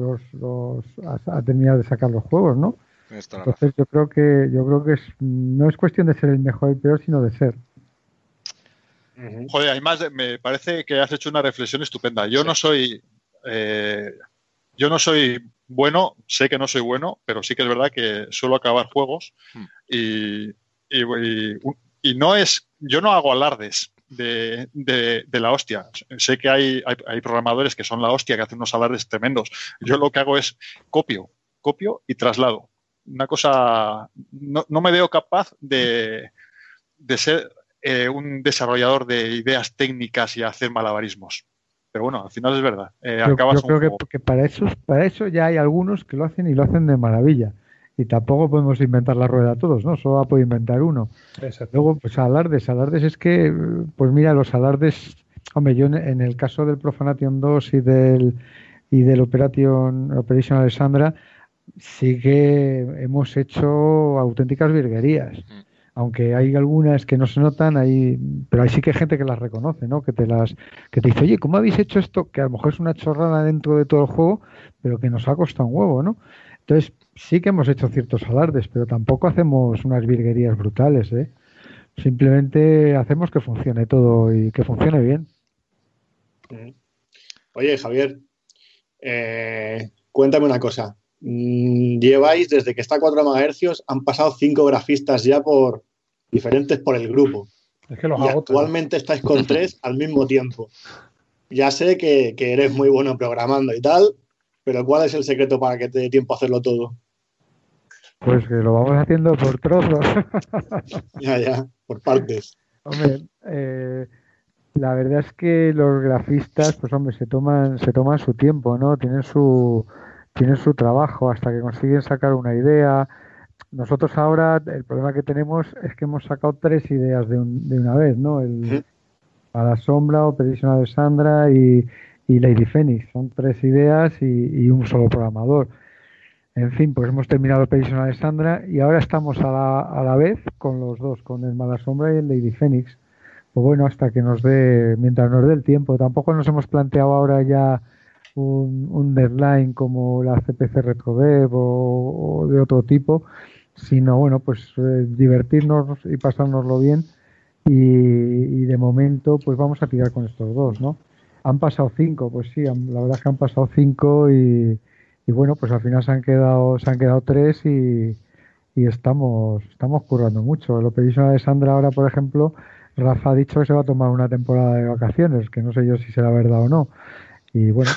terminar de sacar los juegos, ¿no? Entonces yo creo que no es cuestión de ser el mejor y el peor, sino de ser. Joder, además me parece que has hecho una reflexión estupenda. Yo no soy bueno, sé que no soy bueno, pero sí que es verdad que suelo acabar juegos y no es, yo no hago alardes de la hostia. Sé que hay programadores que son la hostia, que hacen unos alardes tremendos. Yo lo que hago es copio y traslado. Una cosa, no me veo capaz de ser un desarrollador de ideas técnicas y hacer malabarismos. Pero bueno, al final es verdad. Yo creo que para eso ya hay algunos que lo hacen y lo hacen de maravilla. Y tampoco podemos inventar la rueda todos, ¿no? Solo puede inventar uno. Exacto. Luego, pues alardes es que, pues mira, los alardes, hombre, yo en el caso del Profanation 2 y del Operation Alessandra, sí que hemos hecho auténticas virguerías, aunque hay algunas que no se notan, pero hay sí que hay gente que las reconoce, ¿no? Que te dice, oye, ¿cómo habéis hecho esto? Que a lo mejor es una chorrada dentro de todo el juego, pero que nos ha costado un huevo, ¿no? Entonces sí que hemos hecho ciertos alardes, pero tampoco hacemos unas virguerías brutales, ¿eh? Simplemente hacemos que funcione todo y que funcione bien. Oye, Javier, cuéntame una cosa. Lleváis, desde que está a 4 MHz, han pasado 5 grafistas ya por el grupo. Es que los y actualmente estáis con 3 al mismo tiempo. Ya sé que eres muy bueno programando y tal, pero ¿cuál es el secreto para que te dé tiempo a hacerlo todo? Pues que lo vamos haciendo por trozos. Ya, por partes. Hombre, la verdad es que los grafistas, pues hombre, se toman su tiempo, ¿no? Tienen su trabajo hasta que consiguen sacar una idea. Nosotros ahora el problema que tenemos es que hemos sacado 3 ideas de una vez, ¿no? A la sombra, Operation Alessandra y Lady Fenix. Son 3 ideas y un solo programador. En fin, pues hemos terminado Operation Alessandra y ahora estamos a la vez con los dos, con el Mala Sombra y el Lady Fenix. Pues bueno, mientras nos dé el tiempo. Tampoco nos hemos planteado ahora ya un deadline como la CPC Retrodev o de otro tipo, sino bueno, pues divertirnos y pasárnoslo bien y de momento pues vamos a tirar con estos dos, ¿no? Han pasado 5, pues sí, la verdad es que han pasado 5 y bueno, pues al final se han quedado 3 y estamos currando mucho. El Operation de Sandra ahora, por ejemplo, Rafa ha dicho que se va a tomar una temporada de vacaciones, que no sé yo si será verdad o no. Y bueno,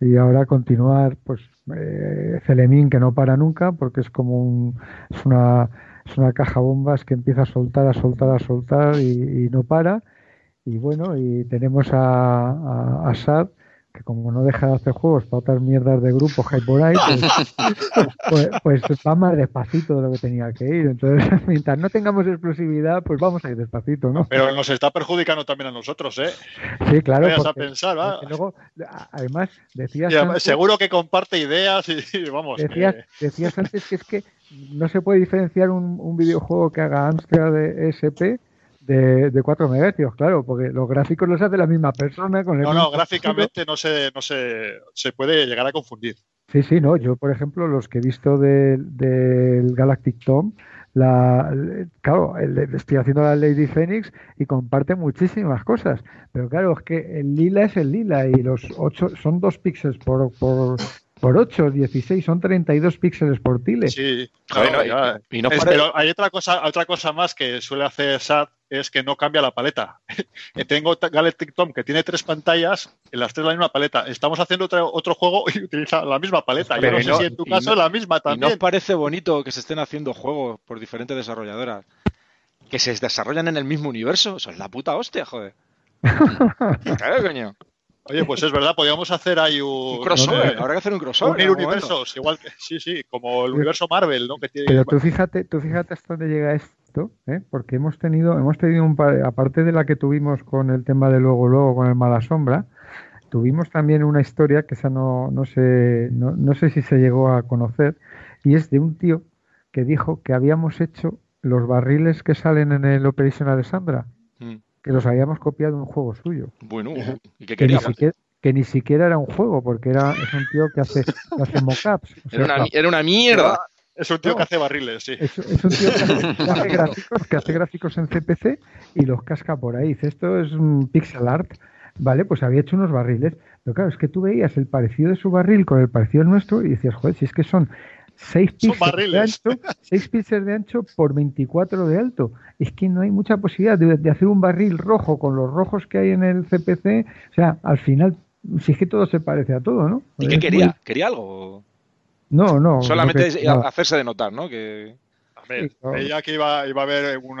y ahora continuar, pues Celemín, que no para nunca, porque es como una caja bombas que empieza a soltar y no para. Y bueno, y tenemos a Sad, que como no deja de hacer juegos para otras mierdas de grupos que hay por ahí, pues va más despacito de lo que tenía que ir. Entonces, mientras no tengamos exclusividad, pues vamos a ir despacito, ¿no? Pero nos está perjudicando también a nosotros, ¿eh? Sí, claro. Vayas a pensar, ¿va? Luego, además, decías... Y además, antes, seguro que comparte ideas y vamos... Decías antes que es que no se puede diferenciar un videojuego que haga Amstrad ESP de 4 MHz, claro, porque los gráficos los hace la misma persona. Con el no, gráficamente no se puede llegar a confundir. Sí, no. Yo, por ejemplo, los que he visto del Galactic Tom, estoy haciendo la Lady Fenix y comparte muchísimas cosas. Pero claro, es que el lila es el lila y los 8 son 2 píxeles por 8, 16, son 32 píxeles por tile. Sí, claro, no es, pero hay otra cosa más que suele hacer SAT, es que no cambia la paleta. Tengo Galactic Tom que tiene 3 pantallas, en las 3 la misma paleta. Estamos haciendo otro juego y utiliza la misma paleta. Pero yo no sé si en tu caso es la misma también. ¿Y no os parece bonito que se estén haciendo juegos por diferentes desarrolladoras que se desarrollan en el mismo universo? Eso es la puta hostia, joder. Claro, coño. Oye, pues es verdad, podríamos hacer ahí un crossover. Habrá que hacer un crossover. Unir universos, igual que, sí, como el universo Marvel, ¿no? Que tiene... Pero tú fíjate hasta dónde llega esto, ¿eh? Porque hemos tenido un par, aparte de la que tuvimos con el tema de luego con el Mala Sombra, tuvimos también una historia que esa no sé si se llegó a conocer, y es de un tío que dijo que habíamos hecho los barriles que salen en el Operation Alessandra. Mm. Que los habíamos copiado de un juego suyo. Bueno, ¿y qué querías? Que ni siquiera era un juego, porque es un tío que hace mockups. O sea, era una mierda. Es un tío que hace barriles, sí. Es un tío que hace gráficos en CPC y los casca por ahí. Dice, esto es un pixel art. Vale, pues había hecho unos barriles. Pero claro, es que tú veías el parecido de su barril con el parecido nuestro y decías, joder, si es que son... 6 píxeles de ancho por 24 de alto. Es que no hay mucha posibilidad de hacer un barril rojo con los rojos que hay en el CPC. O sea, al final, si es que todo se parece a todo, ¿no? ¿Y qué quería? Muy... ¿Quería algo? No. Solamente hacerse de notar, ¿no? Que... A ver, sí, claro. Ella que iba a haber un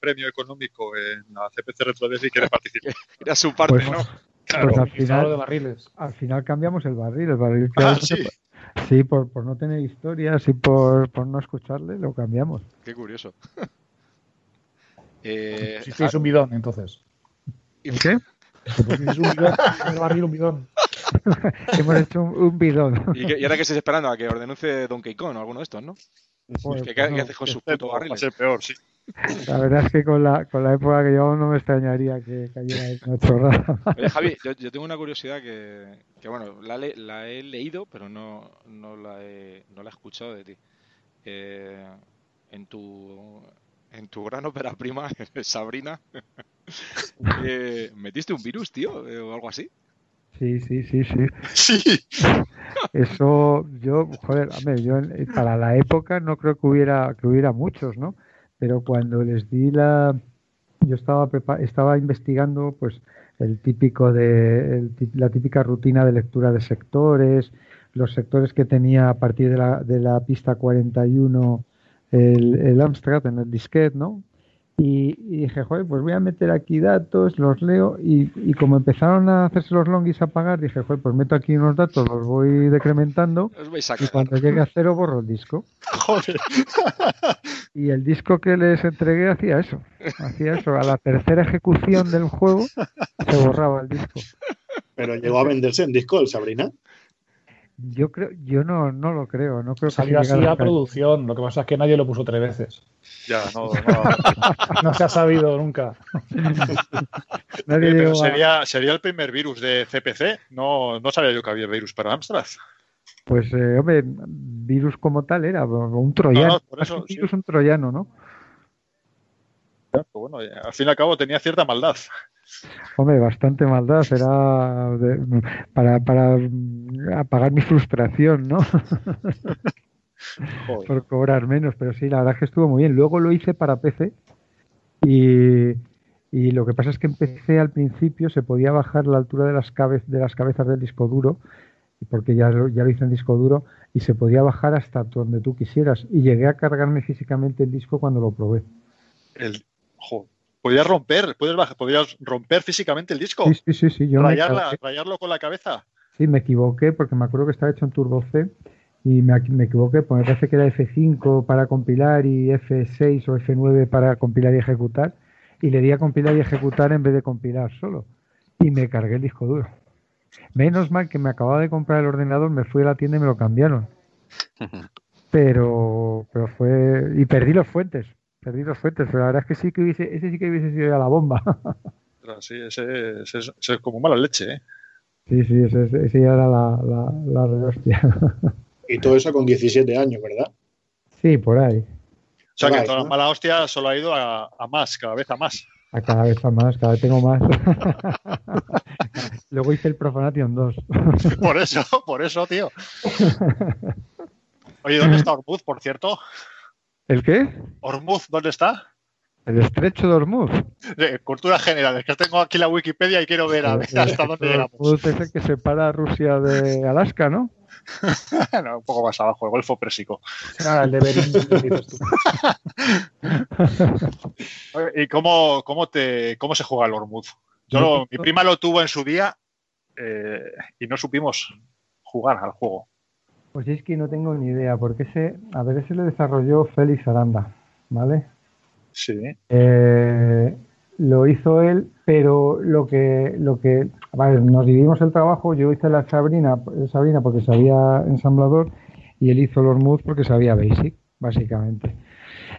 premio económico en la CPC Retrobáis y quiere participar. Era su parte, pues, ¿no? Claro, pues al final cambiamos el barril. El barril que sí, por no tener historias y por no escucharle, lo cambiamos. Qué curioso. Si es un bidón, entonces. ¿Y qué? Pues si es un bidón, el barril un bidón. Hemos hecho un bidón. ¿Y ahora que estáis esperando? A que os denuncie Donkey Kong o alguno de estos, ¿no? Pues, ¿Qué haces con sus putos barriles? Va a ser peor, sí. La verdad es que con la época que llevamos no me extrañaría que cayera una chorrada. Oye, Javi, yo tengo una curiosidad que bueno, la he leído, pero no la he escuchado de ti. En tu gran ópera prima, Sabrina, ¿metiste un virus, tío? ¿O algo así? Sí. Eso, yo para la época no creo que hubiera muchos, ¿no? Pero cuando les di yo estaba investigando, pues la típica rutina de lectura de sectores, los sectores que tenía a partir de la pista 41 el Amstrad en el disquete, ¿no? Y dije, joder, pues voy a meter aquí datos, los leo, y como empezaron a hacerse los longis a pagar, dije, joder, pues meto aquí unos datos, los voy decrementando, y cuando llegue a 0 borro el disco. Joder. Y el disco que les entregué hacía eso, a la tercera ejecución del juego se borraba el disco. Pero llegó a venderse en disco el Sabrina. Yo no lo creo. Salió así a producción, lo que pasa es que nadie lo puso 3 veces. Ya, no. No se ha sabido nunca. Nadie pero sería el primer virus de CPC. No sabía yo que había virus para Amstrad. Pues, hombre, virus como tal era un troyano. Por eso, un virus, sí. Un troyano, ¿no? Claro, bueno, al fin y al cabo tenía cierta maldad. Hombre, bastante maldad. Era para apagar mi frustración, ¿no? Joder. Por cobrar menos, pero sí, la verdad es que estuvo muy bien. Luego lo hice para PC y lo que pasa es que en PC al principio se podía bajar la altura de las cabezas del disco duro, porque ya lo hice en disco duro, y se podía bajar hasta donde tú quisieras, y llegué a cargarme físicamente el disco cuando lo probé. Joder. Podrías romper físicamente el disco. Sí. Yo rayarlo con la cabeza. Sí, me equivoqué porque me acuerdo que estaba hecho en Turbo C y me equivoqué, porque me parece que era F5 para compilar y F6 o F9 para compilar y ejecutar. Y le di a compilar y ejecutar en vez de compilar solo. Y me cargué el disco duro. Menos mal que me acababa de comprar el ordenador, me fui a la tienda y me lo cambiaron. Pero fue... Y perdí los fuentes, pero la verdad es que ese sí que hubiese sido ya la bomba. Sí, ese es como mala leche, ¿eh? Sí, ese ya era la re hostia. Y todo eso con 17 años, ¿verdad? Sí, por ahí. O sea, que toda la mala hostia solo ha ido a más, cada vez a más. A cada vez a más, cada vez tengo más. Luego hice el Profanation 2. Por eso, tío. Oye, ¿dónde está Hormuz, por cierto? ¿El qué? Hormuz, ¿dónde está? El estrecho de Hormuz. Cultura general, es que tengo aquí la Wikipedia y quiero ver a ver hasta dónde llegamos. Hormuz es el que separa a Rusia de Alaska, ¿no? No, un poco más abajo, el Golfo Pérsico. Ah, el de Merino. ¿Y cómo se juega el Hormuz? Mi prima lo tuvo en su día y no supimos jugar al juego. Pues es que no tengo ni idea, porque ese lo desarrolló Félix Aranda, ¿vale? Sí. Lo hizo él, pero lo que vale, nos dividimos el trabajo, yo hice la Sabrina porque sabía ensamblador y él hizo el Hormuz porque sabía Basic, básicamente.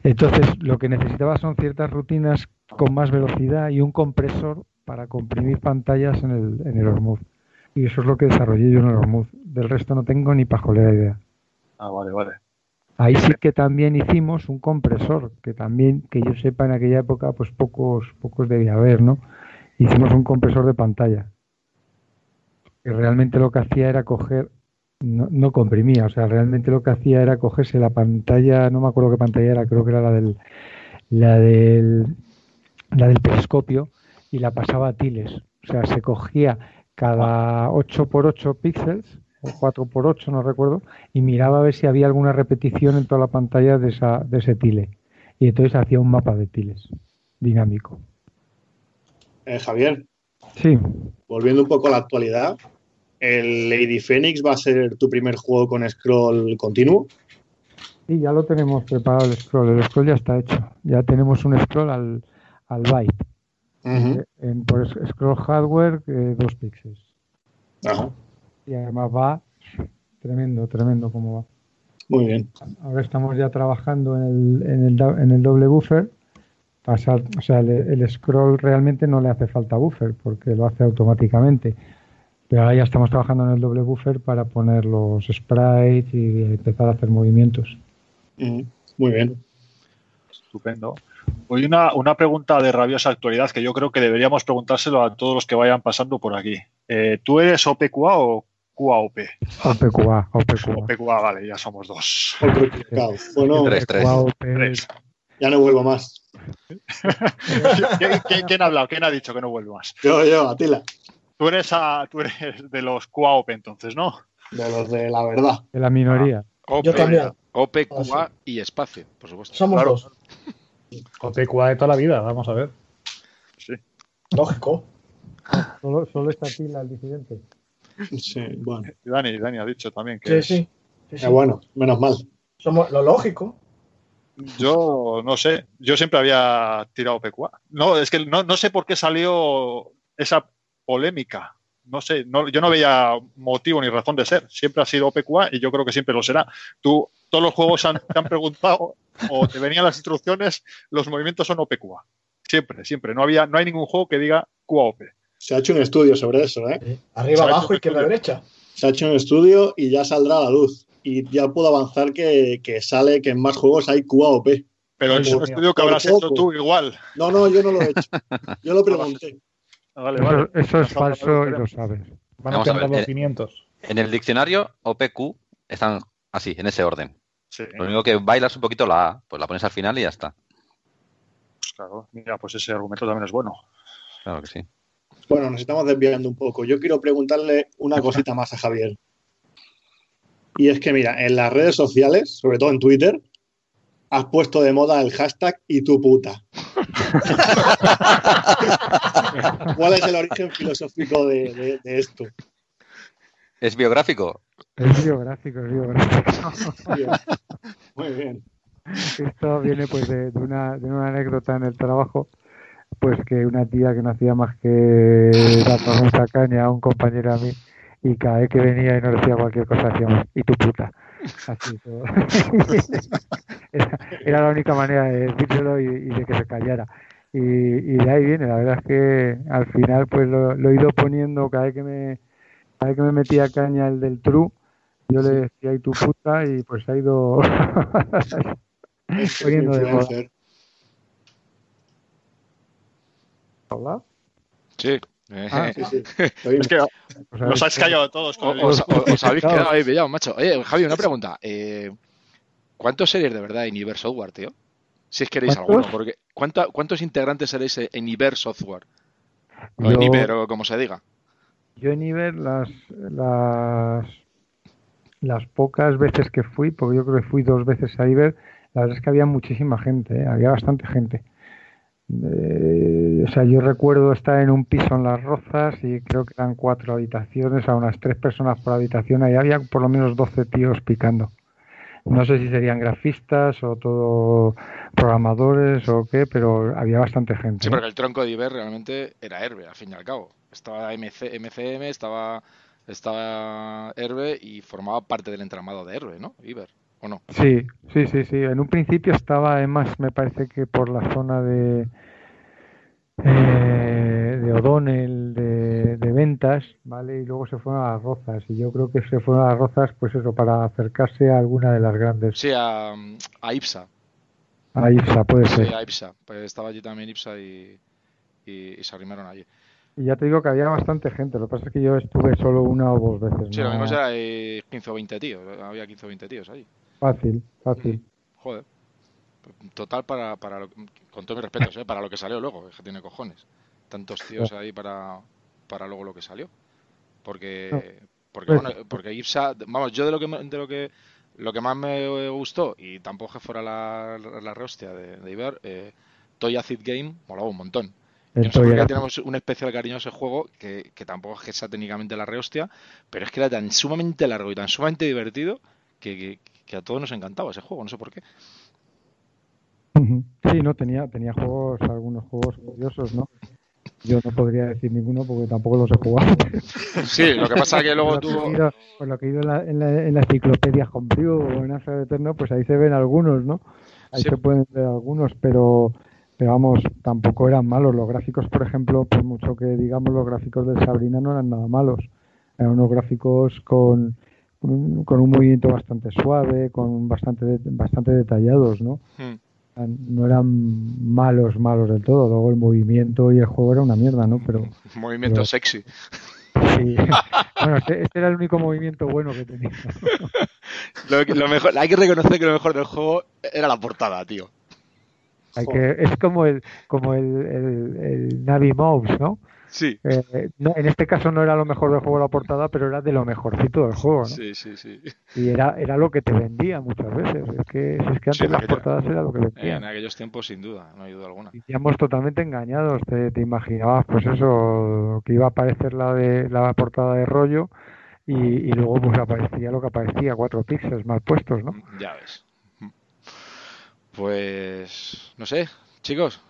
Entonces, lo que necesitaba son ciertas rutinas con más velocidad y un compresor para comprimir pantallas en el Hormuz. Y eso es lo que desarrollé yo en el Hormuz. Del resto no tengo ni pajolera idea. Ah, vale. Ahí sí que también hicimos un compresor, que también, que yo sepa, en aquella época, pues pocos debía haber, ¿no? Hicimos un compresor de pantalla. Que realmente lo que hacía era coger, no comprimía, o sea, realmente lo que hacía era cogerse la pantalla, no me acuerdo qué pantalla era, creo que era la del periscopio, y la pasaba a tiles. O sea, se cogía cada 8x8 píxeles, o 4x8, no recuerdo, y miraba a ver si había alguna repetición en toda la pantalla de ese tile. Y entonces hacía un mapa de tiles dinámico. Javier. Sí. Volviendo un poco a la actualidad, ¿el Lady Fenix va a ser tu primer juego con scroll continuo? Sí, ya lo tenemos preparado el scroll. El scroll ya está hecho. Ya tenemos un scroll al byte. Uh-huh. Por scroll hardware, 2 píxeles. Ajá. Y además va tremendo como va. Muy bien. Ahora estamos ya trabajando en el doble buffer. O sea, el scroll realmente no le hace falta buffer porque lo hace automáticamente. Pero ahora ya estamos trabajando en el doble buffer para poner los sprites y empezar a hacer movimientos. Uh-huh. Muy bien. Estupendo. Hoy una pregunta de rabiosa actualidad que yo creo que deberíamos preguntárselo a todos los que vayan pasando por aquí. ¿Tú eres OPQA o QAOP? OPQA, vale, ya somos 2. Bueno, 3. Ya no vuelvo más. ¿Quién ha hablado? ¿Quién ha dicho que no vuelvo más? Yo, Atila. Tú eres de los QAOP entonces, ¿no? De los de la verdad. De la minoría. Yo también. OPQA y espacio, por supuesto. Somos 2. OPQA de toda la vida, vamos a ver. Sí. Lógico. Solo está Tila el disidente. Sí, bueno. Dani ha dicho también que. Sí. Bueno, menos mal. Somos lo lógico. Yo no sé. Yo siempre había tirado OPQA. No, es que no sé por qué salió esa polémica. No sé. Yo no veía motivo ni razón de ser. Siempre ha sido OPQA y yo creo que siempre lo será. Tú, todos los juegos te han preguntado. O te venían las instrucciones, los movimientos son OPQA. Siempre. No hay ningún juego que diga QAOP. Se ha hecho un estudio sobre eso, ¿eh? Sí. Arriba, abajo y que la derecha. Se ha hecho un estudio y ya saldrá a la luz. Y ya puedo avanzar que en más juegos hay QAOP. Pero es un estudio que habrás hecho tú igual. No, yo no lo he hecho. Yo lo pregunté. Vale. Eso es falso y lo sabes. Van a tener los 500. En el diccionario, OPQ están así, en ese orden. Sí. Lo único que bailas un poquito la A, pues la pones al final y ya está. Claro, mira, pues ese argumento también es bueno. Claro que sí. Bueno, nos estamos desviando un poco. Yo quiero preguntarle una cosita más a Javier. Y es que, mira, en las redes sociales, sobre todo en Twitter, has puesto de moda el hashtag y tu puta. ¿Cuál es el origen filosófico de esto? ¿Es biográfico? Es biográfico, es biográfico. Muy bien. Esto viene pues de una anécdota en el trabajo, pues que una tía que no hacía más que darnos mucha caña a un compañero a mí, y cada vez que venía y nos decía cualquier cosa hacíamos, y tu puta. Así todo. Era la única manera de decírselo y de que se callara. Y de ahí viene, la verdad es que al final pues lo he ido poniendo cada vez que me metía caña el del true, yo le decía y tu puta y pues ha ido poniendo de moda. ¿Hola? Sí. Ah, sí. Es que os habéis callado todos. Os habéis quedado ahí pillado, macho. Oye, Javi, una pregunta. ¿Cuántos seréis de verdad en Iber Software, tío? Si es que eréis alguno. Porque ¿cuántos integrantes seréis en Iber Software? O en Iber, o como se diga. Yo en Iber las pocas veces que fui, porque yo creo que fui 2 veces a Iber, la verdad es que había muchísima gente, había bastante gente. O sea, yo recuerdo estar en un piso en Las Rozas y creo que eran 4 habitaciones, a unas 3 personas por habitación, ahí había por lo menos 12 tíos picando. No sé si serían grafistas o todo programadores o qué, pero había bastante gente. Sí, porque el tronco de Iber realmente era Herbe, al fin y al cabo. Estaba MCM, estaba Herbe y formaba parte del entramado de Herbe, ¿no? Iber. ¿O no? Sí. En un principio estaba, además, me parece que por la zona de O'Donnell, de ventas, ¿vale? Y luego se fueron a Las Rozas. Y yo creo que se fueron a Las Rozas, pues eso, para acercarse a alguna de las grandes. Sí, a Ipsa. A Ipsa, puede ser. Sí, a Ipsa. Pues estaba allí también Ipsa y se arrimaron allí. Y ya te digo que había bastante gente, lo que pasa es que yo estuve solo 1 o 2 veces. Sí, lo mismo era 15 o 20 tíos, había 15 o 20 tíos allí. Fácil. Joder. Total para lo, con todos mis respetos, para lo que salió luego, que tiene cojones. Tantos tíos ahí para luego lo que salió. Porque bueno, porque Ipsa, vamos, yo de lo que más me gustó y tampoco que fuera la rehostia de Iber, Toy Acid Game molaba un montón. Porque tenemos un especial cariño a ese juego que tampoco es que sea técnicamente la rehostia, pero es que era tan sumamente largo y tan sumamente divertido que a todos nos encantaba ese juego, no sé por qué. Sí, no, tenía juegos, algunos juegos curiosos, ¿no? Yo no podría decir ninguno porque tampoco los he jugado. Sí, lo que pasa es que luego tuvo... Por lo que he ido en la enciclopedia Homebrew o en Amstrad Eterno, pues ahí se ven algunos, ¿no? Ahí sí. Se pueden ver algunos, pero vamos, tampoco eran malos. Los gráficos, por ejemplo, por mucho que digamos, los gráficos del Sabrina no eran nada malos. Eran unos gráficos con un movimiento bastante suave, con bastante detallados, ¿no? No eran malos del todo. Luego el movimiento y el juego era una mierda, ¿no? Pero movimiento sexy. Sí. Bueno, este era el único movimiento bueno que tenía. Lo mejor, hay que reconocer que lo mejor del juego era la portada, tío. Es como el Navy Moves, ¿no? Sí. No, en este caso no era lo mejor del juego la portada, pero era de lo mejorcito del juego, ¿no? Sí. Y era lo que te vendía muchas veces. Es que antes las portadas era lo que vendían. En aquellos tiempos, sin duda, no hay duda alguna. Y estábamos totalmente engañados. Te imaginabas, pues eso, que iba a aparecer la portada de rollo y luego pues aparecía lo que aparecía, 4 píxeles mal puestos, ¿no? Ya ves. Pues, no sé, chicos,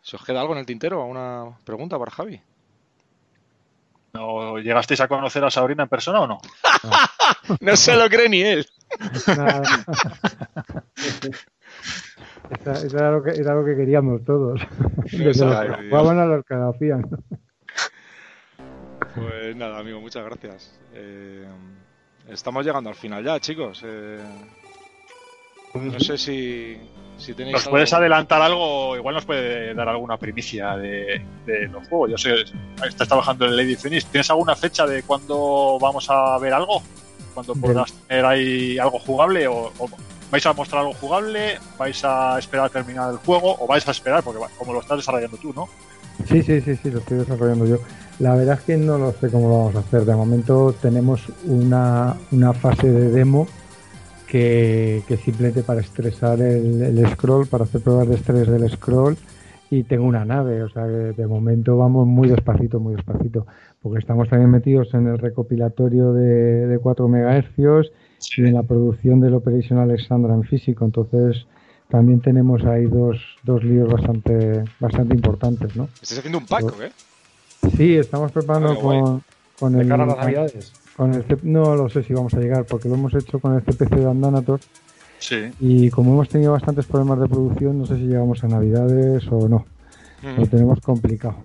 ¿se os queda algo en el tintero? ¿Alguna pregunta para Javi? ¿No llegasteis a conocer a Sabrina en persona o no? No se lo cree ni él. Eso era lo que queríamos todos. Jugaban a los que la hacían. Pues nada, amigo, muchas gracias. Estamos llegando al final ya, chicos. No sé si tenéis. ¿Nos puedes adelantar algo? Igual nos puede dar alguna primicia de los juegos. Yo sé, estás trabajando en Lady Fenix. ¿Tienes alguna fecha de cuándo vamos a ver algo? ¿Cuándo podrás tener ahí algo jugable? ¿O vais a mostrar algo jugable? ¿Vais a esperar a terminar el juego? ¿O vais a esperar? Porque como lo estás desarrollando tú, ¿no? Sí, lo estoy desarrollando yo. La verdad es que no lo sé cómo lo vamos a hacer. De momento tenemos una fase de demo. Que simplemente para estresar el scroll, para hacer pruebas de estrés del scroll y tengo una nave, o sea, de momento vamos muy despacito, porque estamos también metidos en el recopilatorio de 4 MHz sí. y en la producción del Operation Alexandra en físico, entonces también tenemos ahí dos líos bastante importantes, ¿no? Estás haciendo un pack, ¿eh? Sí, estamos preparando con el... ¿De cara a las navidades? No lo sé si vamos a llegar, porque lo hemos hecho con el CPC de Andanator. Sí. Y como hemos tenido bastantes problemas de producción, no sé si llegamos a Navidades o no. Lo tenemos complicado.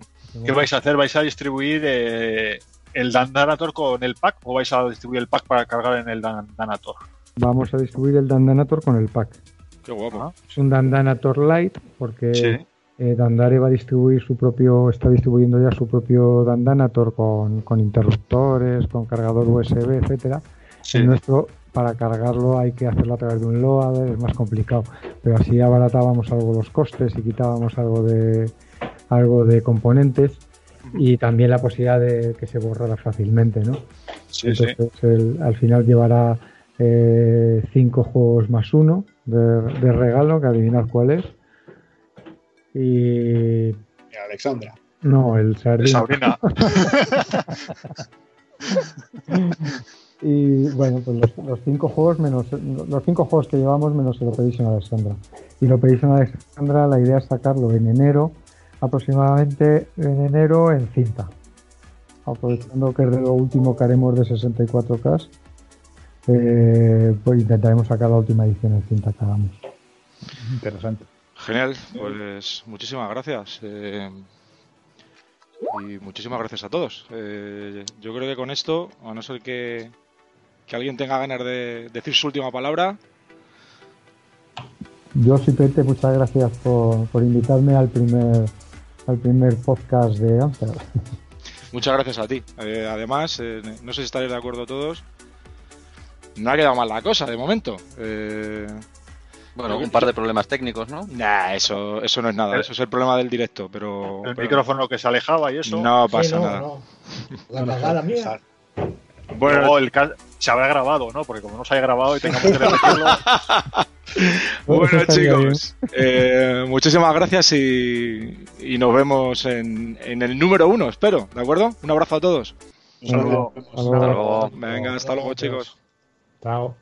¿Qué vais a hacer? ¿Vais a distribuir el Dandanator con el pack o vais a distribuir el pack para cargar en el Dandanator? Vamos a distribuir el Dandanator con el pack. Qué guapo. Ah, es un Dandanator Light porque Dandare va a distribuir está distribuyendo ya su propio Dandanator con interruptores, con cargador USB, etcétera. Sí. El nuestro, para cargarlo hay que hacerlo a través de un loader, es más complicado, pero así abaratábamos algo los costes y quitábamos algo de componentes y también la posibilidad de que se borrara fácilmente, ¿no? Sí, entonces sí. Al final llevará 5 juegos más uno de regalo, que adivinar cuál es. Y Alexandra. No, el Sabrina. Y bueno, pues los 5 juegos que llevamos menos el Operation Alexandra. Y el Operation Alexandra, la idea es sacarlo en enero, aproximadamente en enero, en cinta, aprovechando que es de lo último que haremos de 64K, pues intentaremos sacar la última edición en cinta que hagamos. Interesante. Genial, pues muchísimas gracias. Y muchísimas gracias a todos. Yo creo que con esto, a no ser que alguien tenga ganas de decir su última palabra. Yo simplemente muchas gracias por invitarme al primer podcast de Amstrad. Muchas gracias a ti. Además, no sé si estaréis de acuerdo todos, no ha quedado mal la cosa de momento. Bueno, un par de problemas técnicos, ¿no? Nah, eso no es nada. Eso es el problema del directo, pero... El micrófono que se alejaba y eso... No pasa nada. No. La cagada mía. Bueno, se habrá grabado, ¿no? Porque como no se haya grabado y tengamos que repetirlo... Bueno, chicos, muchísimas gracias y nos vemos en el número 1, espero. ¿De acuerdo? Un abrazo a todos. Un saludo. Hasta luego. Venga, hasta luego, chicos. Chao.